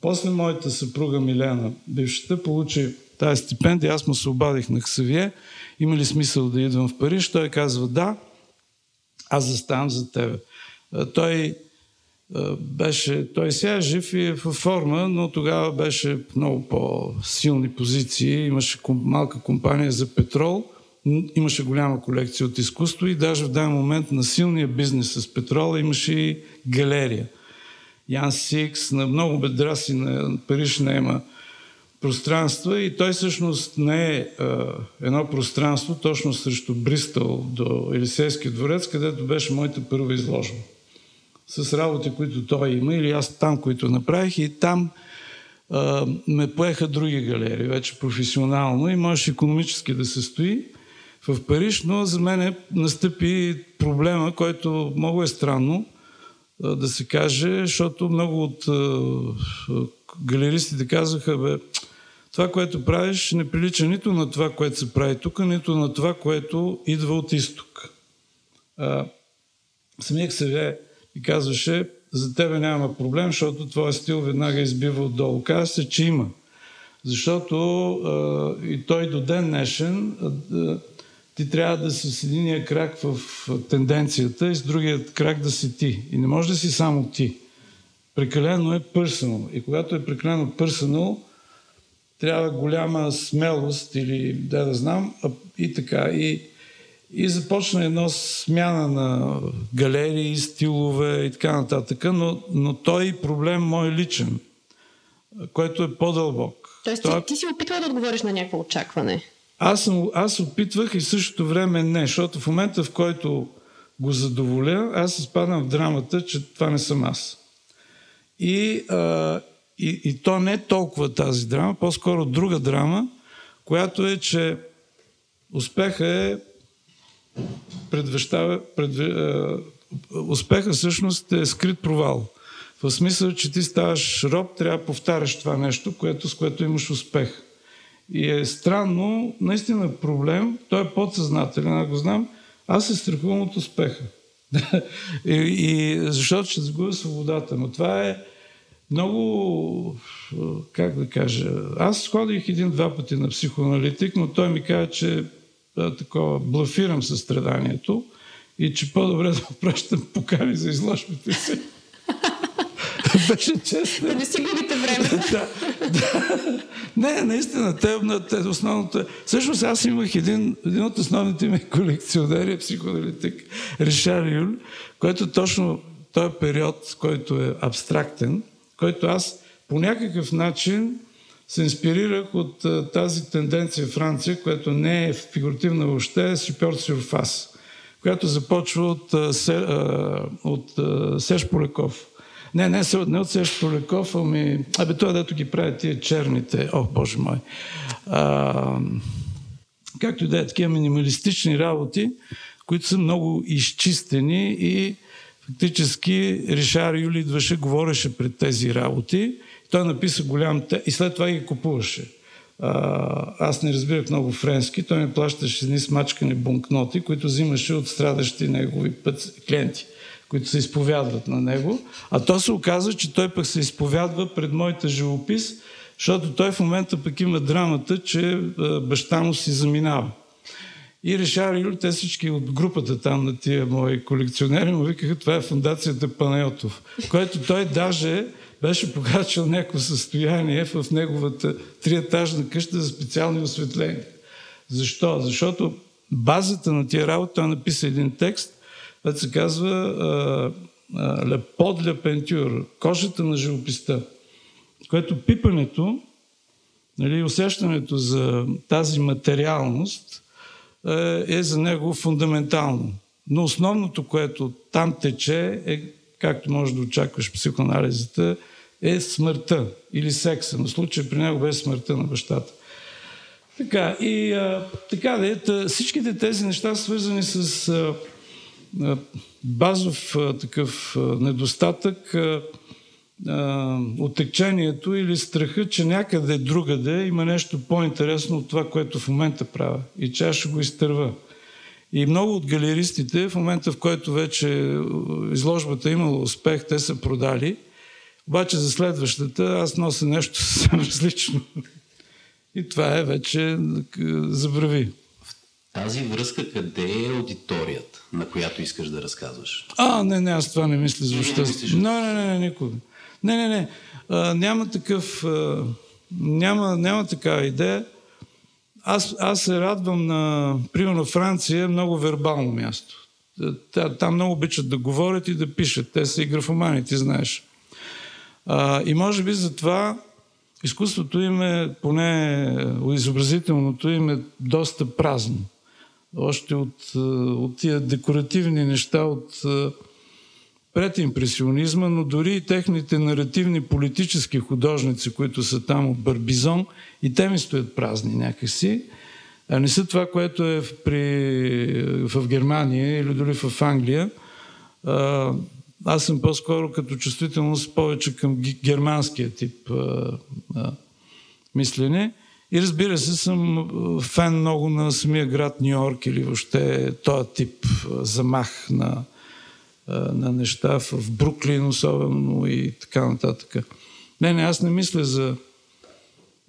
После моята съпруга Милена, бившата, получи тази стипендия, аз му се обадих на Ксавие, има ли смисъл да идвам в Париж? Той казва да, аз заставам за тебе. Той сега е жив и е във форма, но тогава беше много по-силни позиции, имаше малка компания за петрол, имаше голяма колекция от изкуство и даже в даден момент на силния бизнес с петрола имаше и галерия. Ян Сикс, на много бедраси на Париж не има пространства и той всъщност не е едно пространство точно срещу Бристъл до Елисейския дворец, където беше моята първа изложба. С работи, които той има или аз там, които направих и там ме поеха други галерии, вече професионално и можеше икономически да се стои в Париж, но за мен настъпи проблема, който много е странно да се каже, защото много от галеристите казаха, това, което правиш, не прилича нито на това, което се прави тук, нито на това, което идва от изток. Самия Ксавие и казваше, за тебе няма проблем, защото твой стил веднага избива отдолу. Казва се, че има. Защото и той до ден днешен ти трябва да си с единия крак в тенденцията и с другия крак да си ти. И не може да си само ти. Прекалено е персонал. И когато е прекалено персонал, трябва голяма смелост или да знам. И така. И започна една смяна на галерии, стилове и така нататък. Но той проблем мой личен, който е по-дълбок. Тоест ти си опитвал да отговориш на някакво очакване? Аз опитвах и в същото време не, защото в момента, в който го задоволя, аз изпадам в драмата, че това не съм аз. И то не е толкова тази драма, по-скоро друга драма, която е, че успеха успеха всъщност е скрит провал. В смисъл, че ти ставаш роб, трябва да повтаряш това нещо, с което имаш успех. И е странно, наистина проблем, той е подсъзнателен, ако знам, аз се страхувам от успеха. И защото ще загубя свободата. Но това е много, как да кажа, аз ходих 1-2 пъти на психоаналитик, но той ми каза, че блафирам със страданието и че по-добре да пращам покани за изложбите си. Беше честно. Да не си губите време. Не, наистина, те основното. Всъщност аз имах един от основните ми колекционери, психоаналитик Ришар Юль, който точно този период, който е абстрактен, който аз по някакъв начин се инспирирах от тази тенденция в Франция, която не е фигуративна въобще, е супер сюрфас, която започва от Сеж Поляков. Не от Сеж Поляков, ами... той дето ги прави тия черните. О, боже мой! Както и да е, такива минималистични работи, които са много изчистени и фактически Ришар Юль идваше, говореше пред тези работи. Той написа и след това ги купуваше. Аз не разбирах много френски. Той ми плащаше едни смачкани бункноти, които взимаше от страдащи негови клиенти, които се изповядват на него. А то се оказва, че той пък се изповядва пред моята живопис, защото той в момента пък има драмата, че баща му си заминава. И Ришар Юль, те всички от групата там на тия мои колекционери му викаха, това е фундацията Панайотов, който той даже беше покачал някакво състояние в неговата 3-етажна къща за специални осветления. Защо? Защото базата на тия работа, той написа един текст, което се казва под лепентюр, кожата на живописта, което пипането, нали, усещането за тази материалност е за него фундаментално. Но основното, което там тече, е, както можеш да очакваш психоанализата, е смъртта или секса. На случай при него бе смъртта на бащата. Така, и така да е, всичките тези неща са свързани с базов такъв недостатък, отекчението или страха, че някъде другаде има нещо по-интересно от това, което в момента правя и че аз ще го изтърва. И много от галеристите в момента, в който вече изложбата имала успех, те са продали, обаче за следващата аз нося нещо съвсем различно. И това е вече забрави. В тази връзка къде е аудиторията, на която искаш да разказваш? Не, аз това не мисля въобще. Не, никога. Не. Няма такава идея. Аз се радвам на... Примерно Франция е много вербално място. Там много обичат да говорят и да пишат. Те са и графомани, ти знаеш. И може би затова изкуството им е, поне изобразителното им е доста празно. Още от тия декоративни неща, от предимпресионизма, но дори и техните наративни политически художници, които са там от Барбизон, и те ми стоят празни някакси, а не са това, което е в Германия или дори в Англия. Аз съм по-скоро като чувствителност повече към германския тип мислене. И разбира се, съм фен много на самия град Нью-Йорк или въобще този тип замах на неща в Бруклин особено и така нататък. Не, аз не мисля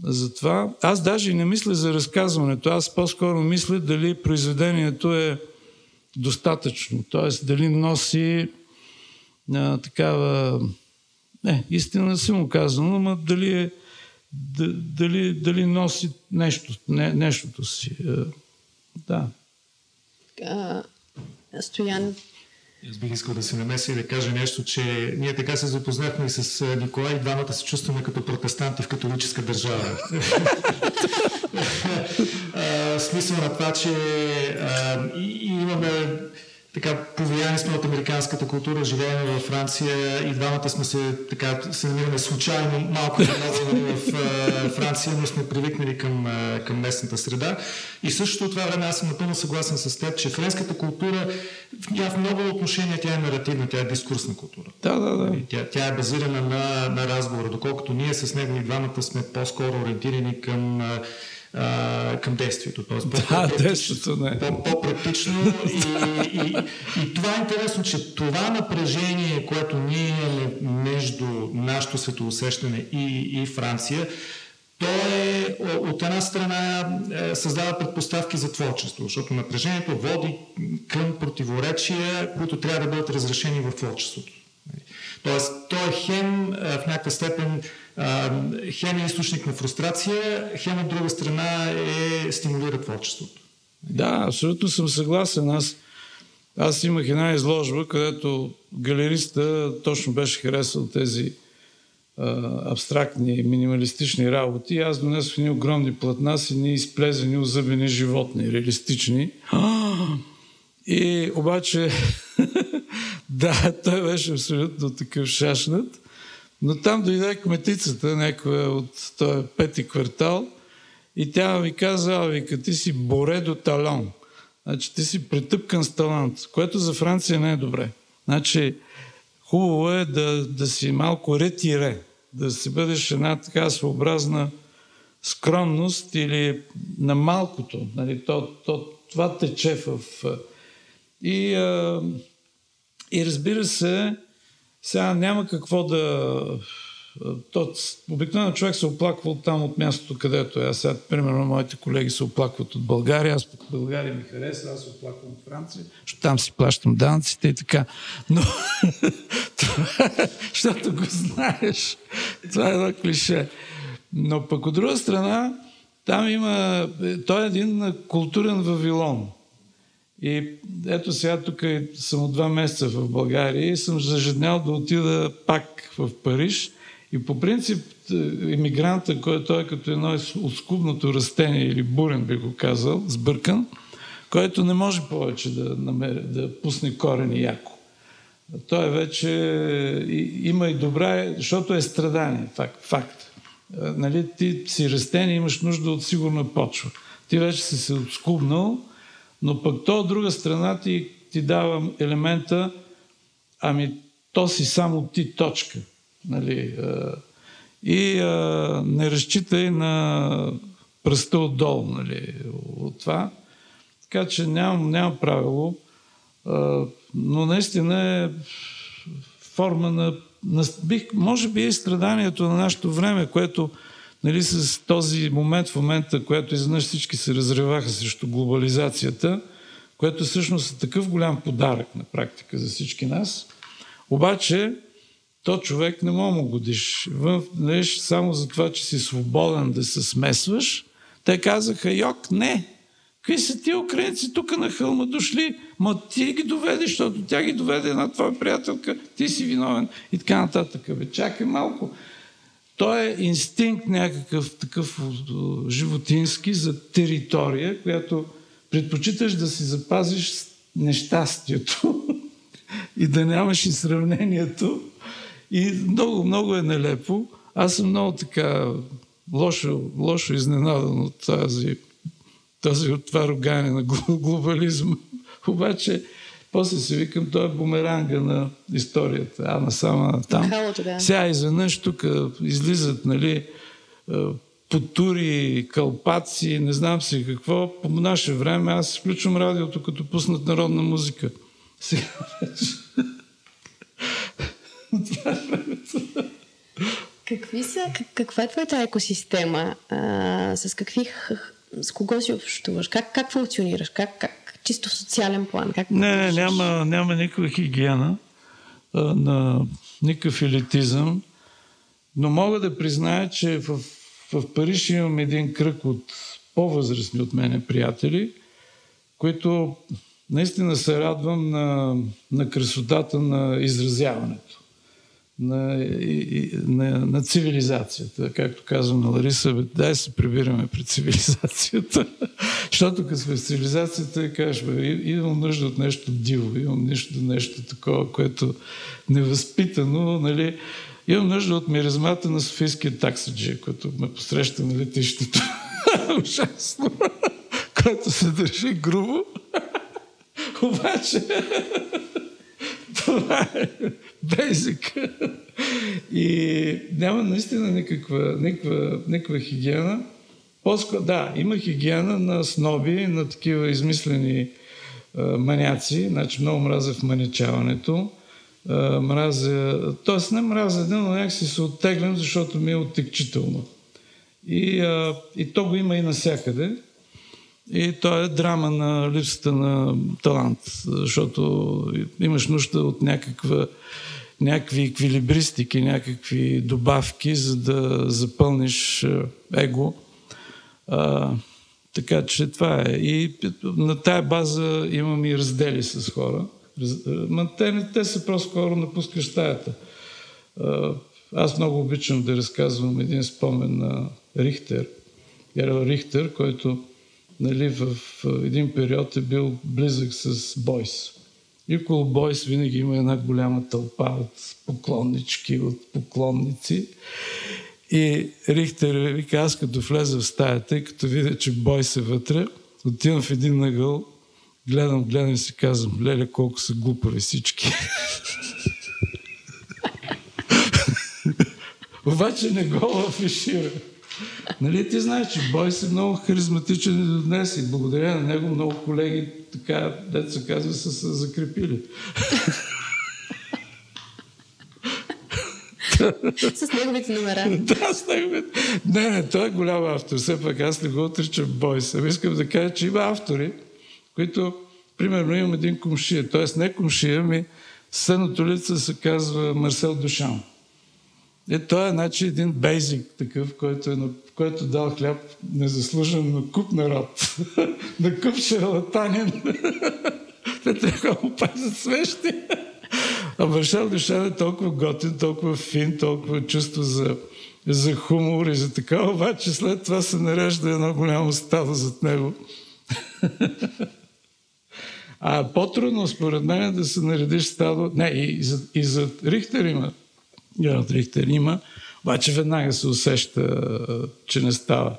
за това. Аз даже и не мисля за разказването. Аз по-скоро мисля дали произведението е достатъчно. Т.е. дали носи такава... истина си му казвам, но дали носи нещото си. Да. Стоян, аз бих искал да се намеся и да кажа нещо, че ние така се запознахме и с Николай, двамата се чувстваме като протестанти в католическа държава. Смисъл на това, че имаме така, повлияни сме от американската култура, живеем във Франция и двамата сме се намираме случайно малко в Франция, но сме привикнали към местната среда. И същото това време аз съм напълно съгласен с теб, че френската култура в много отношения тя е наративна, тя е дискурсна култура. Да. Тя е базирана на разговора, доколкото ние с него и двамата сме по-скоро ориентирани към действието. Тоест, по-практично. И това е интересно, че това напрежение, което ние имаме между нашето светоусещане и Франция, то е, от една страна създава предпоставки за творчество, защото напрежението води към противоречия, които трябва да бъдат разрешени в творчеството. Тоест, то е хем в някаква степен хем е източник на фрустрация, хем от друга страна стимулира творчеството. Да, абсолютно съм съгласен. Аз имах една изложба, където галериста точно беше харесал тези абстрактни, минималистични работи. Аз донесох едни огромни платна с едни изплезени, озъбени животни, реалистични. И обаче той беше абсолютно такъв шашнат. Но там дойде кметицата, някаква от този пети квартал, и тя ми каза, ти си боре до талон. Значи ти си притъпкан с талант, което за Франция не е добре. Значи хубаво е да си малко ретире, да си бъдеш една така своеобразна скромност или на малкото. Нали, това тече в... И разбира се, сега няма какво да... Обикновено човек се оплаква от там, от мястото, където е. Сега, примерно, моите колеги се оплакват от България. Аз от България ми хареса, аз се оплаквам от Франция, защото там си плащам данците и така. Но, защото го знаеш, това е едно клише. Но пък от друга страна, там има... Той е един културен Вавилон. И ето сега тук съм от 2 месеца в България и съм зажаднял да отида пак в Париж. И по принцип имигранта, който е като едно оскубното растение или бурен, би го казал, сбъркан, който не може повече да пусне корени яко. Той вече има и добра, защото е страдание, факт. Нали, ти си растение, имаш нужда от сигурна почва. Ти вече си се отскубнал, но пък то от друга страна ти дава елемента, ами то си само ти, точка. Нали, и не разчитай на пръста отдолу, нали, от това. Така че няма правило, но наистина е форма на може би е страданието на нашето време, което, нали, с този момент, в момента, което изведнъж всички се разреваха срещу глобализацията, което всъщност е такъв голям подарък на практика за всички нас. Обаче то човек не може да му годиш. Само за това, че си свободен да се смесваш, те казаха: йок, не! Какви са тия украинци тук на хълма дошли? Ма ти ги доведеш, защото тя ги доведе една твоя приятелка, ти си виновен. И така нататък. Бе, чакай малко. Той е инстинкт някакъв такъв животински за територия, която предпочиташ да си запазиш нещастието и да нямаш и сравнението. И много е нелепо. Аз съм много така лошо изненадан от това рогане на глобализма. Обаче, после се викам, той е бумеранга на историята. Ама сама там. Сега изведнъж тук излизат, нали, потури, кълпаци, не знам си какво. По наше време аз включвам радиото, като пуснат народна музика. Сега вече. Каква е твоята екосистема? С кого си общуваш? Как функционираш? Как чисто в социален план? Няма никаква хигиена, никакъв елитизъм, но мога да призная, че в Париж имам един кръг от по-възрастни от мене приятели, които наистина се радвам на красотата на изразяването, на цивилизацията. Както казвам на Лариса: дай се прибираме при цивилизацията. Защото като сме в цивилизацията, кажеш: имам нужда от нещо диво, имам нещо такова, което невъзпитано, нали. Имам нужда от миризмата на софийския таксиджи, който ме посреща на летището. Ужасно. Който се държи грубо. Обаче това е бейзик. И няма наистина никаква хигиена. Да, има хигиена на сноби, на такива измислени маняци. Значи много мразя в маничаването. Тоест не мразя, но някакси се оттеглям, защото ми е оттекчително. И то го има и навсякъде. И то е драма на липсата на талант, защото имаш нужда от някакви еквилибристики, някакви добавки, за да запълниш его. Така че това е. И на тая база имам и раздели с хора. Те са просто хора, напускаш стаята. Аз много обичам да разказвам един спомен на Герхард Рихтер, който, нали, в един период е бил близък с Бойс. И около Бойс винаги има една голяма тълпа от поклоннички, от поклонници. И Рихтер вика: аз като влеза в стаята и като видя, че Бойс е вътре, отивам в един ъгъл, гледам и си казвам: леле, колко са глупави всички. Обаче не го афишира. Нали, ти знаеш, че Бойс е много харизматичен и до днес, и благодаря на него много колеги, така, деца казва, са се закрепили. С неговите номера. Да, с неговите. Не, той е голям автор. Все пак аз не го отричам Бойс. Ами искам да кажа, че има автори, които, примерно, имам един комшия. Тоест не комшия, ми съното лице се казва Марсел Душан. Той е, значи, един бейзик такъв, който дал хляб незаслужен на куп народ, на куп шарлатанин. Те трябва да опазят свещи. А Маршал Дюшан е толкова готин, толкова фин, толкова чувство за хумор и за така, обаче след това се нарежда едно голямо стадо зад него. А по-трудно, според мен, е да се наредиш стадо... Не, и зад Рихтер има. Герхард Рихтер има, обаче веднага се усеща, че не става.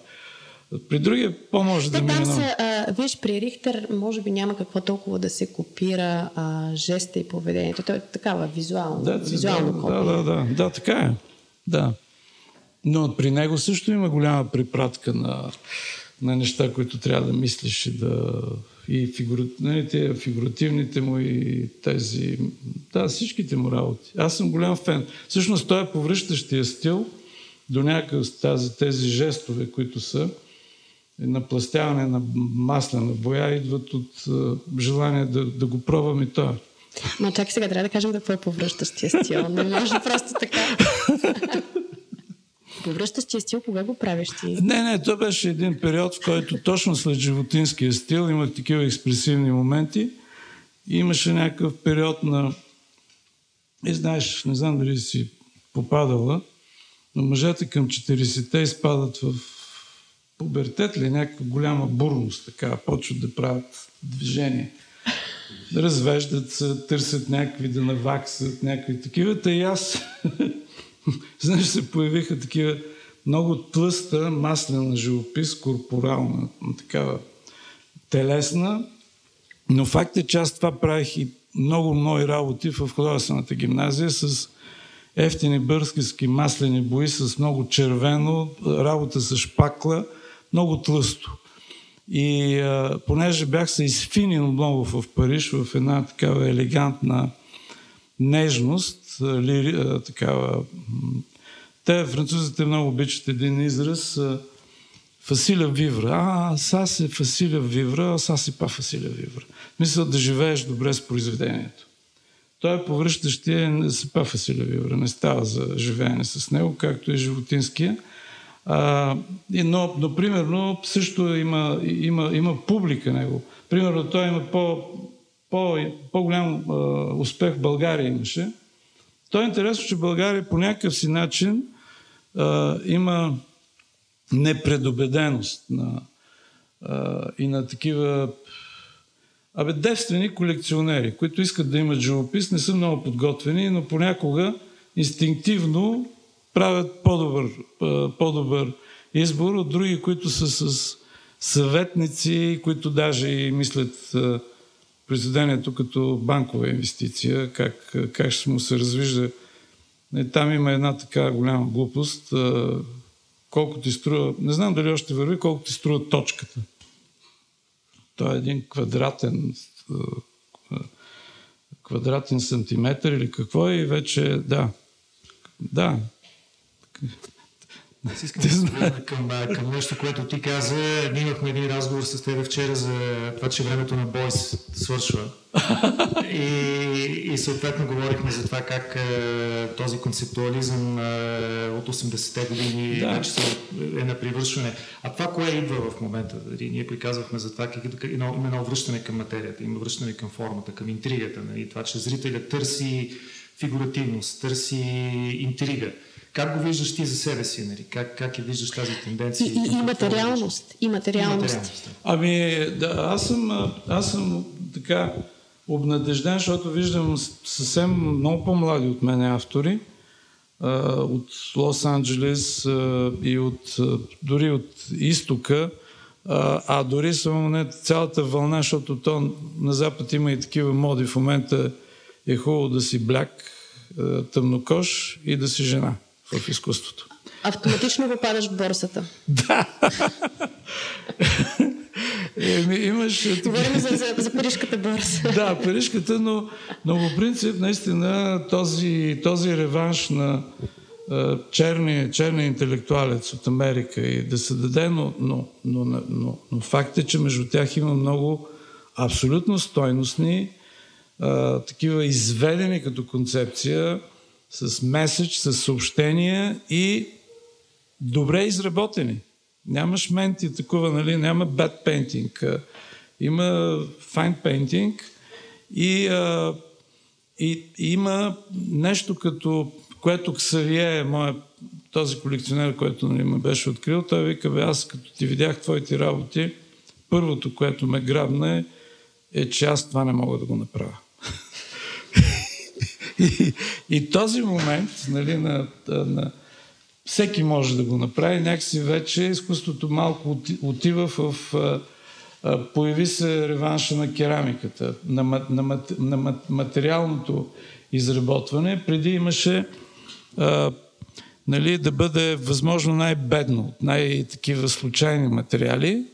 При другия по-може да мине... Виж, при Рихтер може би няма какво толкова да се копира жеста и поведението. Той е такава визуално. Да, да, така е. Да. Но при него също има голяма препратка на неща, които трябва да мислиш и фигуративните му и тези... Да, всичките му работи. Аз съм голям фен. Всъщност той е повръщащия стил до някакъв тези жестове, които са напластяване на маслена боя, идват от желание да го пробвам и това. Ма чакай сега, трябва да кажем какво е повръщащия стил. Не може просто така... Повръщащия стил, кога го правиш ти? Не, това беше един период, в който точно след животинския стил имах такива експресивни моменти. И имаше някакъв период на... И знаеш, не знам дали си попадала, но мъжете към 40-те изпадат в пубертет ли, някаква голяма бурност, така, почват да правят движение. Развеждат се, търсят някакви да наваксат, някакви такива. Та и аз... Знаеш, се появиха такива много тлъста, маслена живопис, корпорална, такава телесна. Но факт е, че аз това правих и много мои работи в художествената гимназия с евтини бърскиски маслени бои, с много червено, работа с шпакла, много тлъсто. И понеже бях се изфинил много в Париж, в една такава елегантна нежност, такава. Те, французите, много обичат един израз Фасиля Вивра. Са се Фасиля Вивра, са си па Фасиля Вивра. Мисля да живееш добре с произведението. Той е повръщащия си па Фасиля Вивра. Не става за живеене с него, както и животинския. Но примерно, също има публика него. Примерно, той има по-голям успех в България имаше. То е интересно, че България по някакъв си начин има непредубеденост и на такива девствени колекционери, които искат да имат живопис, не са много подготвени, но понякога инстинктивно правят по-добър избор от други, които са с съветници, които даже и мислят... произведението като банкова инвестиция, как ще му се развижда. Там има една така голяма глупост. Колко ти струва... Не знам дали още върви, колко ти струва точката. Той е един квадратен сантиметър или какво и вече... Да. Аз искам да се върна към нещо, което ти каза. Ние имахме един разговор с тебе вчера за това, че времето на Бойс свършва. И съответно говорихме за това как този концептуализъм от 80-те години вече е на привършване. А това кое идва в момента? И ние приказвахме за това едно връщане към материята, има връщане към формата, към интригата. И това, че зрителя търси фигуративност, търси интрига. Как го виждаш ти за себе си? Нали? Как я виждаш тази тенденция? И материалност. Аз съм така обнадежден, защото виждам съвсем много по-млади от мене автори. От Лос-Анджелес и дори от Изтока. А дори само не цялата вълна, защото то на Запад има и такива моди. В момента е хубаво да си бляк, тъмнокож и да си жена. В изкуството. Автоматично попадаш в борсата. Да! Имаш... Говорим за парижката борса. Да, парижката, но по принцип наистина този реванш на черния интелектуалец от Америка и да се даде, но факт е, че между тях има много абсолютно стойностни такива изведени като концепция с меседж, с съобщения и добре изработени. Няма шменти такова, нали? Няма bad painting. Има fine painting И има нещо като, което Ксавие, този колекционер, който ме беше открил, той вика, аз като ти видях твоите работи, първото, което ме грабна е, че аз това не мога да го направя. И този момент, нали, на всеки може да го направи, някакси вече изкуството малко отива в... Появи се реванша на керамиката, на материалното изработване. Преди имаше да бъде възможно най-бедно, от най-такива случайни материали.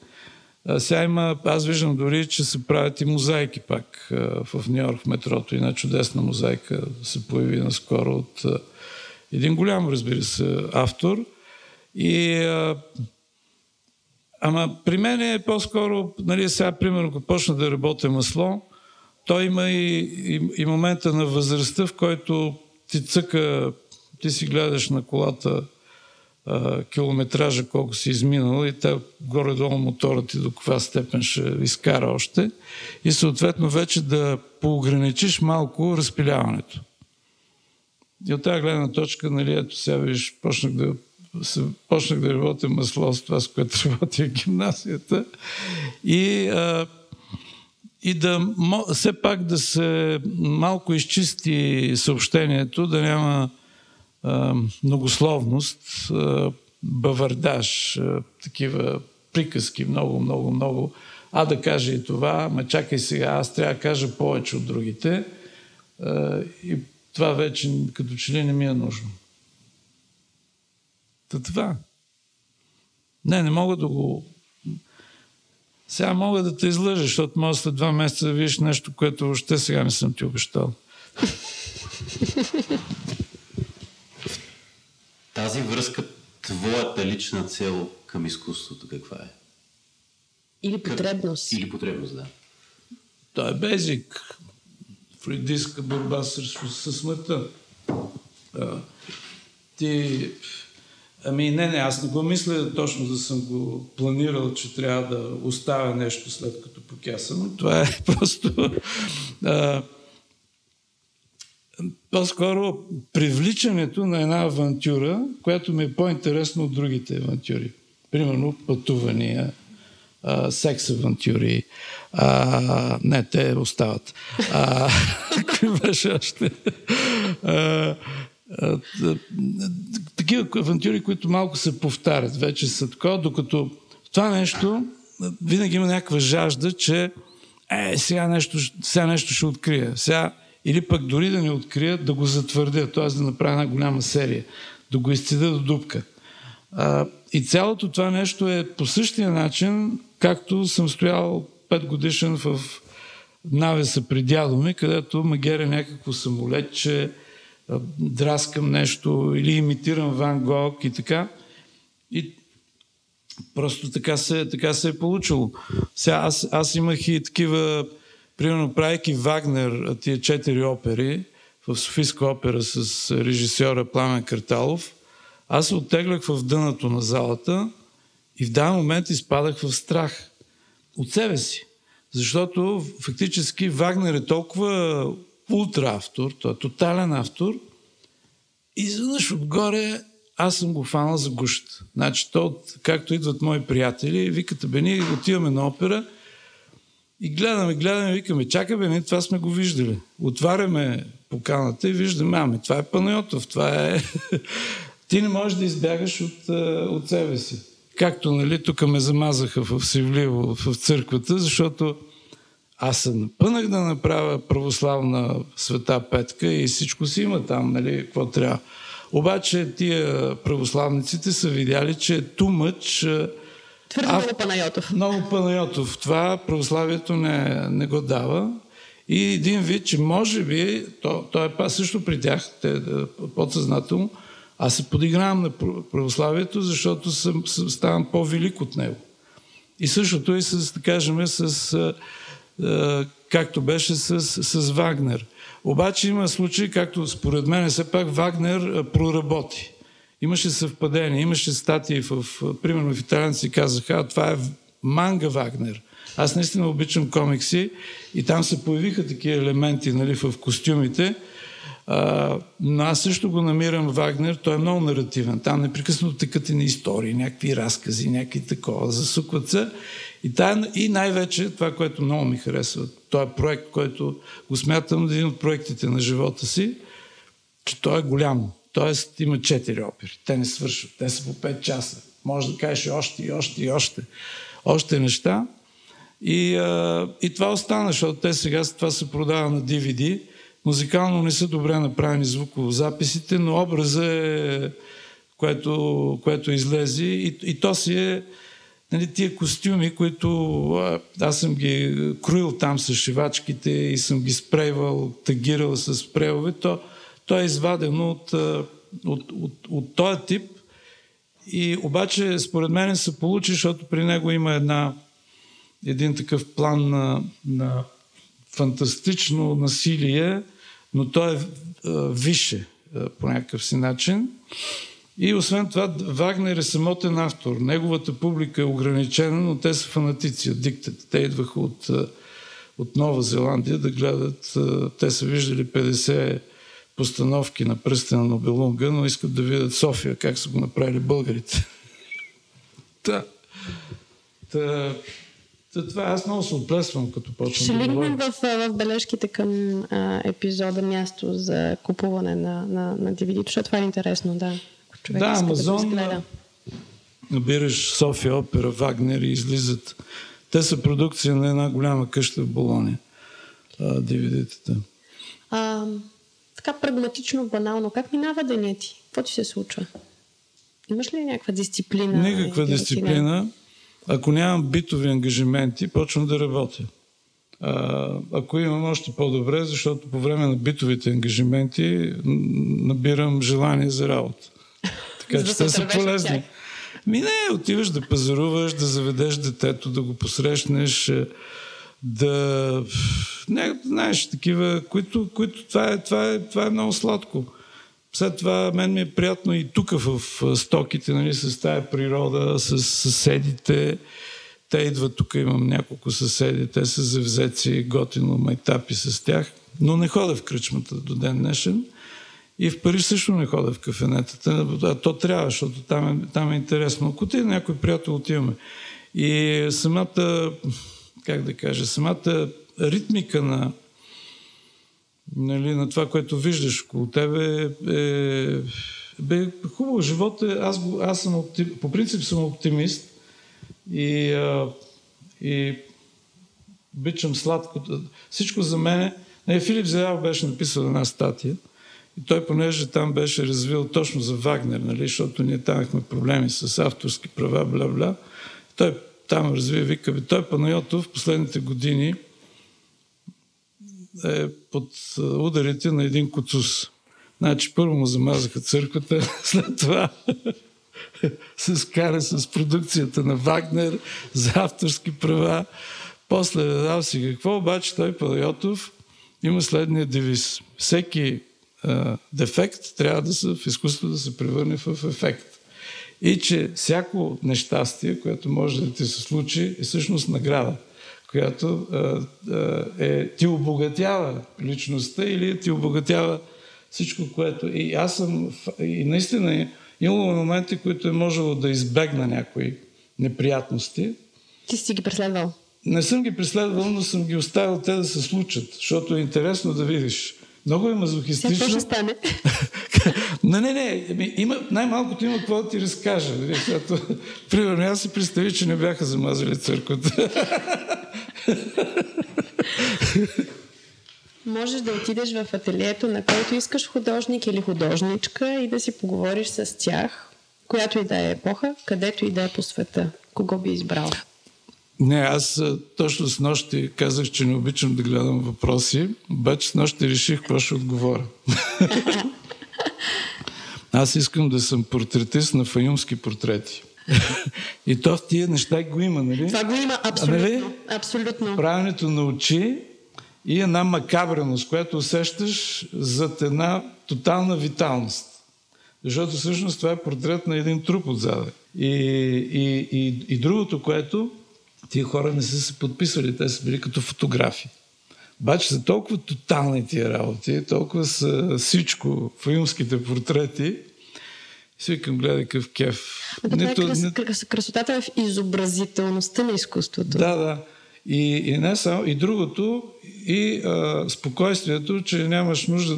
Сега има, аз виждам дори, че се правят и мозайки пак в Нью-Йорк в метрото. Една чудесна мозайка се появи наскоро от един голям, разбира се, автор. И... Ама при мен е по-скоро, нали, сега, примерно, ако почна да работя масло, той има и момента на възрастта, в който ти цъка, ти си гледаш на колата километража, колко си изминал, и те горе-долу мотора ти до каква степен ще изкара още, и съответно вече да поограничиш малко разпиляването. И от тази гледна точка, нали, ето сега виж, почнах да работя масло с това, с което работя в гимназията, и да все пак да се малко изчисти съобщението, да няма многословност, бавардаж, такива приказки, много. А да кажа и това, ма чакай сега, аз трябва да кажа повече от другите, и това вече като че ли не ми е нужно. Това. Не мога да го... Сега мога да те излъжа, защото може след 2 месеца да видиш нещо, което въобще сега не съм ти обещал. Тази връзка, твоята лична цел към изкуството каква е? Или потребност. Или потребност, да. Той е basic. Фройдистка борба с смъртта. Ти... Ами не, аз не го мисля точно да съм го планирал, че трябва да оставя нещо след като покясам. Това е просто... по-скоро привличането на една авантюра, която ми е по-интересна от другите авантюри. Примерно пътувания, секс-авантюри. Не, те остават. Какви беше още... такива авантюри, които малко се повтарят, вече са такова, докато това нещо винаги има някаква жажда, че сега нещо ще открия. Сега, или пък дори да не открия, да го затвърдя, т.е. да направя една голяма серия, да го изцедя до дупка. И цялото това нещо е по същия начин, както съм стоял 5-годишен в навеса при дядо ми, където магеря някакво самолетче, драскам нещо или имитирам Ван Гог и така. И просто така се е получило. Сега аз имах и такива, примерно правейки Вагнер, тия 4 опери в Софийска опера с режисьора Пламен Карталов, аз се оттеглях в дъното на залата и в даден момент изпадах в страх от себе си. Защото фактически Вагнер е толкова ултра-автор, той е тотален автор, и изведнъж отгоре аз съм го фанал за гушата. Значи, както идват мои приятели, викат, бе, ние отиваме на опера и гледаме, викаме, чакай, бе, ние това сме го виждали. Отваряме поканата и виждаме, това е Панайотов, това е... Ти не можеш да избягаш от себе си. Както, нали, тук ме замазаха в Севлиево, в църквата, защото аз се напънах да направя православна света петка и всичко си има там, нали, какво трябва. Обаче тия православниците са видяли, че е too much. Твърде много Панайотов. Много Панайотов. Това православието не го дава. И един вид, че може би, то е също при тях, подсъзнателно, аз се подигравам на православието, защото ставам по-велик от него. И същото и с, да кажем, с... както беше с Вагнер. Обаче има случаи, както според мен все пак Вагнер проработи. Имаше съвпадение, имаше статии примерно в италианци казаха, това е манга Вагнер. Аз наистина обичам комикси и там се появиха такива елементи, нали, в костюмите. Но аз също го намирам Вагнер, той е много наративен. Там непрекъснато текат и на истории, някакви разкази, някакви такова, засукват се. И най-вече това, което много ми харесва, този проект, който го смятам един от проектите на живота си, че той е голям. Тоест има 4 опери. Те не свършват. Те са по 5 часа. Може да кажеш още и още и още неща. И това остана, защото те сега това се продава на DVD. Музикално не са добре направени звукозаписите, но образът е, което излезе. И то си е, нали, тия костюми, които аз съм ги круил там с шивачките и съм ги спрейвал, тагирал с спрейове. То е извадено от този тип. И обаче според мен се получи, защото при него има един такъв план на фантастично насилие, но то е висше по някакъв си начин. И освен това, Вагнер е самотен автор. Неговата публика е ограничена, но те са фанатици, адиктите. Те идваха от Нова Зеландия да гледат. Те са виждали 50 постановки на Пръстена на Нибелунга, но искат да видят София, как са го направили българите. Това аз много се отплесвам, като почвам. Ще лигнем в бележките към епизода място за купуване на DVD, защото това е интересно, да. Да, Амазон, да набираш София, Опера, Вагнер и излизат. Те са продукция на една голяма къща в Болония. DVD-тата. Така прагматично, банално. Как минава денят ти? Какво ти се случва? Имаш ли някаква дисциплина? Никаква дисциплина. Ако нямам битови ангажименти, почвам да работя. Ако имам, още по-добре, защото по време на битовите ангажименти набирам желание за работа. Така че те са полезни. Не, отиваш да пазаруваш, да заведеш детето, да го посрещнеш, да... Не, знаеш, такива, които това е много сладко. След това мен ми е приятно и тук в Стоките, нали, с тая природа, с съседите. Те идват тук, имам няколко съседи, те са завзеци, готино майтапи с тях. Но не ходя в кръчмата до ден днешен. И в Париж също не ходя в кафенетата. А то трябва, защото там е интересно. Ако ти някой приятел, отиваме. И самата ритмика на, нали, на това, което виждаш около тебе, е хубаво. Живот е... Аз съм по принцип съм оптимист и обичам сладко. Всичко за мен е... Филип Зидаров беше написал една статия и той, понеже там беше развил точно за Вагнер, нали, защото ние там имахме проблеми с авторски права, бля-бля. Той там вика, той Панайотов в последните години е под ударите на един коцус. Значи първо му замазаха църквата, след това се скара с продукцията на Вагнер за авторски права. После дадал си какво, обаче той Панайотов има следния девиз. Всеки дефект трябва да се в изкуство да се превърне в ефект. И че всяко нещастие, което може да ти се случи, е всъщност награда, която ти обогатява личността или ти обогатява всичко, което... И аз съм... И наистина имало моменти, които е можело да избегна някои неприятности. Ти си ги преследвал? Не съм ги преследвал, но съм ги оставил те да се случат, защото е интересно да видиш. Много е мазохистично. Сега ще стане. Не. Най-малкото има какво да ти разкажа. Примерно, аз си представи, че не бяха замазали църквата. Можеш да отидеш в ателието, на който искаш художник или художничка и да си поговориш с тях, която и да е епоха, където и да е по света. Кого би избрал? Не, аз точно с нощи казах, че не обичам да гледам въпроси, обаче с нощи реших какво ще отговоря. Аз искам да съм портретист на файумски портрети. И то в тия неща го има, нали? Това го има, абсолютно. Нали? Абсолютно. Правенето на очи и една макабреност, която усещаш зад една тотална виталност. Защото всъщност това е портрет на един труп отзад. И другото, което тия хора не са се подписвали, те са били като фотографи. Обаче са толкова тотални тия работи, толкова са всичко, филмските портрети, си викам, гледай къв кеф. Красотата е в изобразителността на изкуството. Да. И не само, и другото, и спокойствието, че нямаш нужда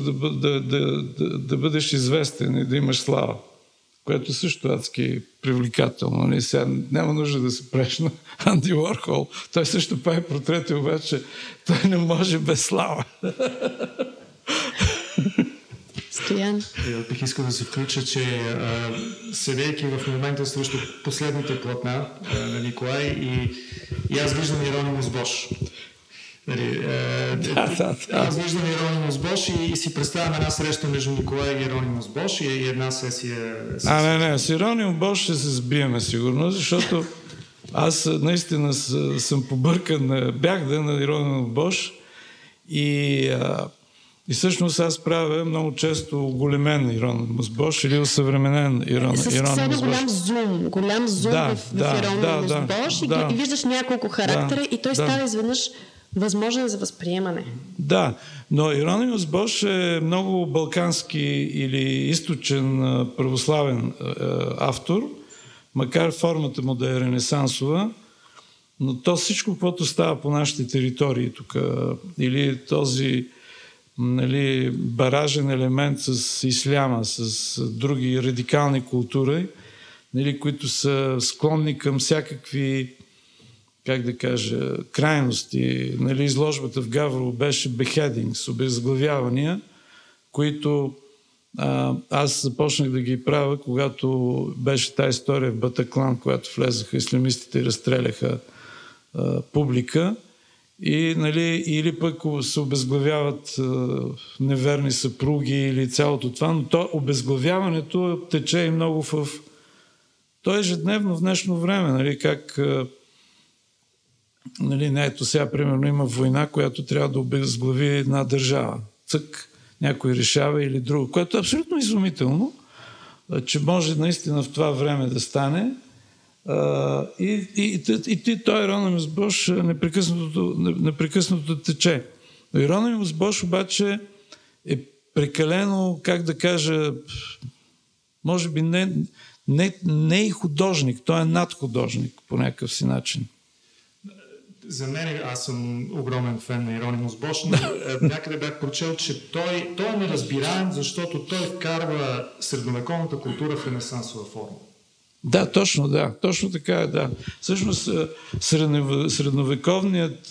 да бъдеш известен и да имаш слава, което също адски привлекателно. Не? Сега няма нужда да се преш на Анди Уорхол. Той също прави портрети, обаче той не може без слава. Стоян. Бих искал да се включа, че седейки в момента срещу последните платна на Николай и аз виждам Иеронимус Бош. Аз виждам Иеронимус Бош и си представям една среща между Николай и Иеронимус Бош и една сесия... Не, с Иеронимус Бош ще се сбиеме сигурно, защото аз наистина съм побъркан. Бях да на Иеронимус Бош и всъщност аз правя много често големен Иеронимус Бош или усъвременен Иеронимус Бош. С съвсем голям зум да, в Иеронимус Бош и виждаш няколко характера и той става изведнъж възможен за възприемане. Да, но Иеронимус Бош е много балкански или източен православен автор, макар формата му да е ренесансова, но то всичко, което става по нашите територии тук, или този баражен елемент с исляма, с други радикални култури, които са склонни към всякакви, крайности. Изложбата в Гаврово беше beheadings, обезглавявания, които аз започнах да ги правя, когато беше тази история в Батаклан, когато влезаха ислямистите и разстреляха публика. И, или пък се обезглавяват неверни съпруги или цялото това, но то обезглавяването тече и много в... То е ежедневно в днешно време, ето сега, примерно, има война, която трябва да обезглави една държава. Цък, някой решава или друго, което е абсолютно изумително, че може наистина в това време да стане. И той Иеронимус Бош непрекъснато тече. Но Иеронимус Бош обаче е прекалено, може би не и художник, той е надхудожник по някакъв си начин. За мен, аз съм огромен фен на Иеронимус Бош, но някъде бях прочел, че той е неразбираем, защото той вкарва средновековната култура в ренесансова форма. Да, точно така е, да. Всъщност, средновековният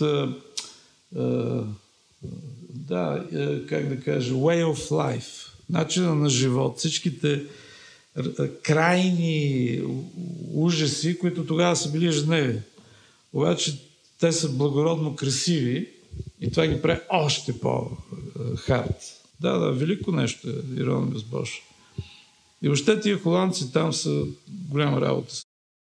way of life, начина на живот, всичките крайни ужаси, които тогава са били ежедневни. Обаче, те са благородно красиви и това ги прави още по-хард. Да, велико нещо е Иеронимус Бош. И въобще тия холандци там са голяма работа.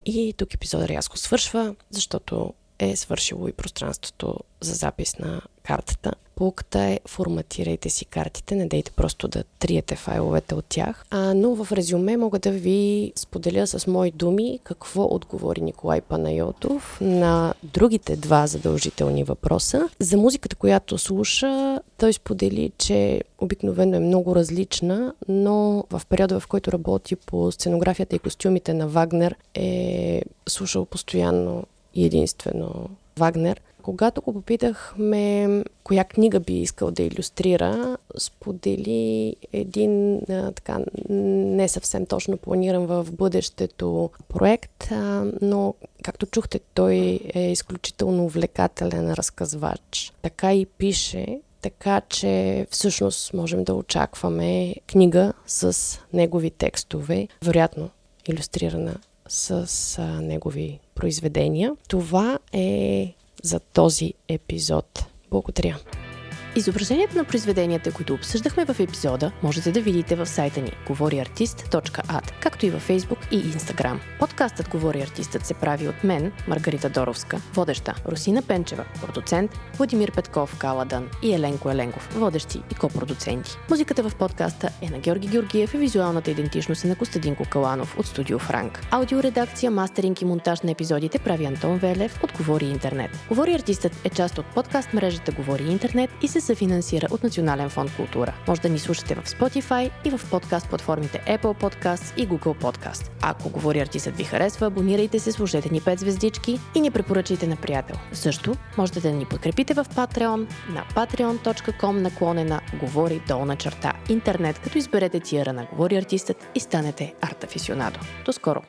И тук епизодът рязко свършва, защото е свършило и пространството за запис на картата. Полуката е: форматирайте си картите, не дейте просто да триете файловете от тях. Но в резюме мога да ви споделя с мои думи какво отговори Николай Панайотов на другите два задължителни въпроса. За музиката, която слуша, той сподели, че обикновено е много различна, но в периода, в който работи по сценографията и костюмите на Вагнер, е слушал постоянно и единствено Вагнер. Когато го попитахме коя книга би искал да иллюстрира, сподели един не съвсем точно планиран в бъдещето проект, но както чухте, той е изключително увлекателен разказвач. Така и пише, така че всъщност можем да очакваме книга с негови текстове, вероятно иллюстрирана с негови произведения. Това е за този епизод. Благодаря. Изображението на произведенията, които обсъждахме в епизода, можете да видите в сайта ни говориартист.at, както и във Facebook и Instagram. Подкастът Говори артистът се прави от мен, Маргарита Доровска, водеща Русина Пенчева, продуцент, Владимир Петков Каладан и Еленко Еленков, водещи и копродуценти. Музиката в подкаста е на Георги Георгиев и визуалната идентичност е на Костадин Кокаланов от Студио Франк. Аудиоредакция, мастеринг и монтаж на епизодите прави Антон Велев от Говори Интернет. Говори артистът е част от подкаст мрежата Говори Интернет и се финансира от Национален фонд Култура. Може да ни слушате в Spotify и в подкаст платформите Apple Podcast и Google Podcast. Ако Говори артистът ви харесва, абонирайте се, сложете ни 5 звездички и ни препоръчайте на приятел. Също можете да ни подкрепите в Patreon на patreon.com/говори_интернет, като изберете тиера на Говори артистът и станете артафесионадо. До скоро!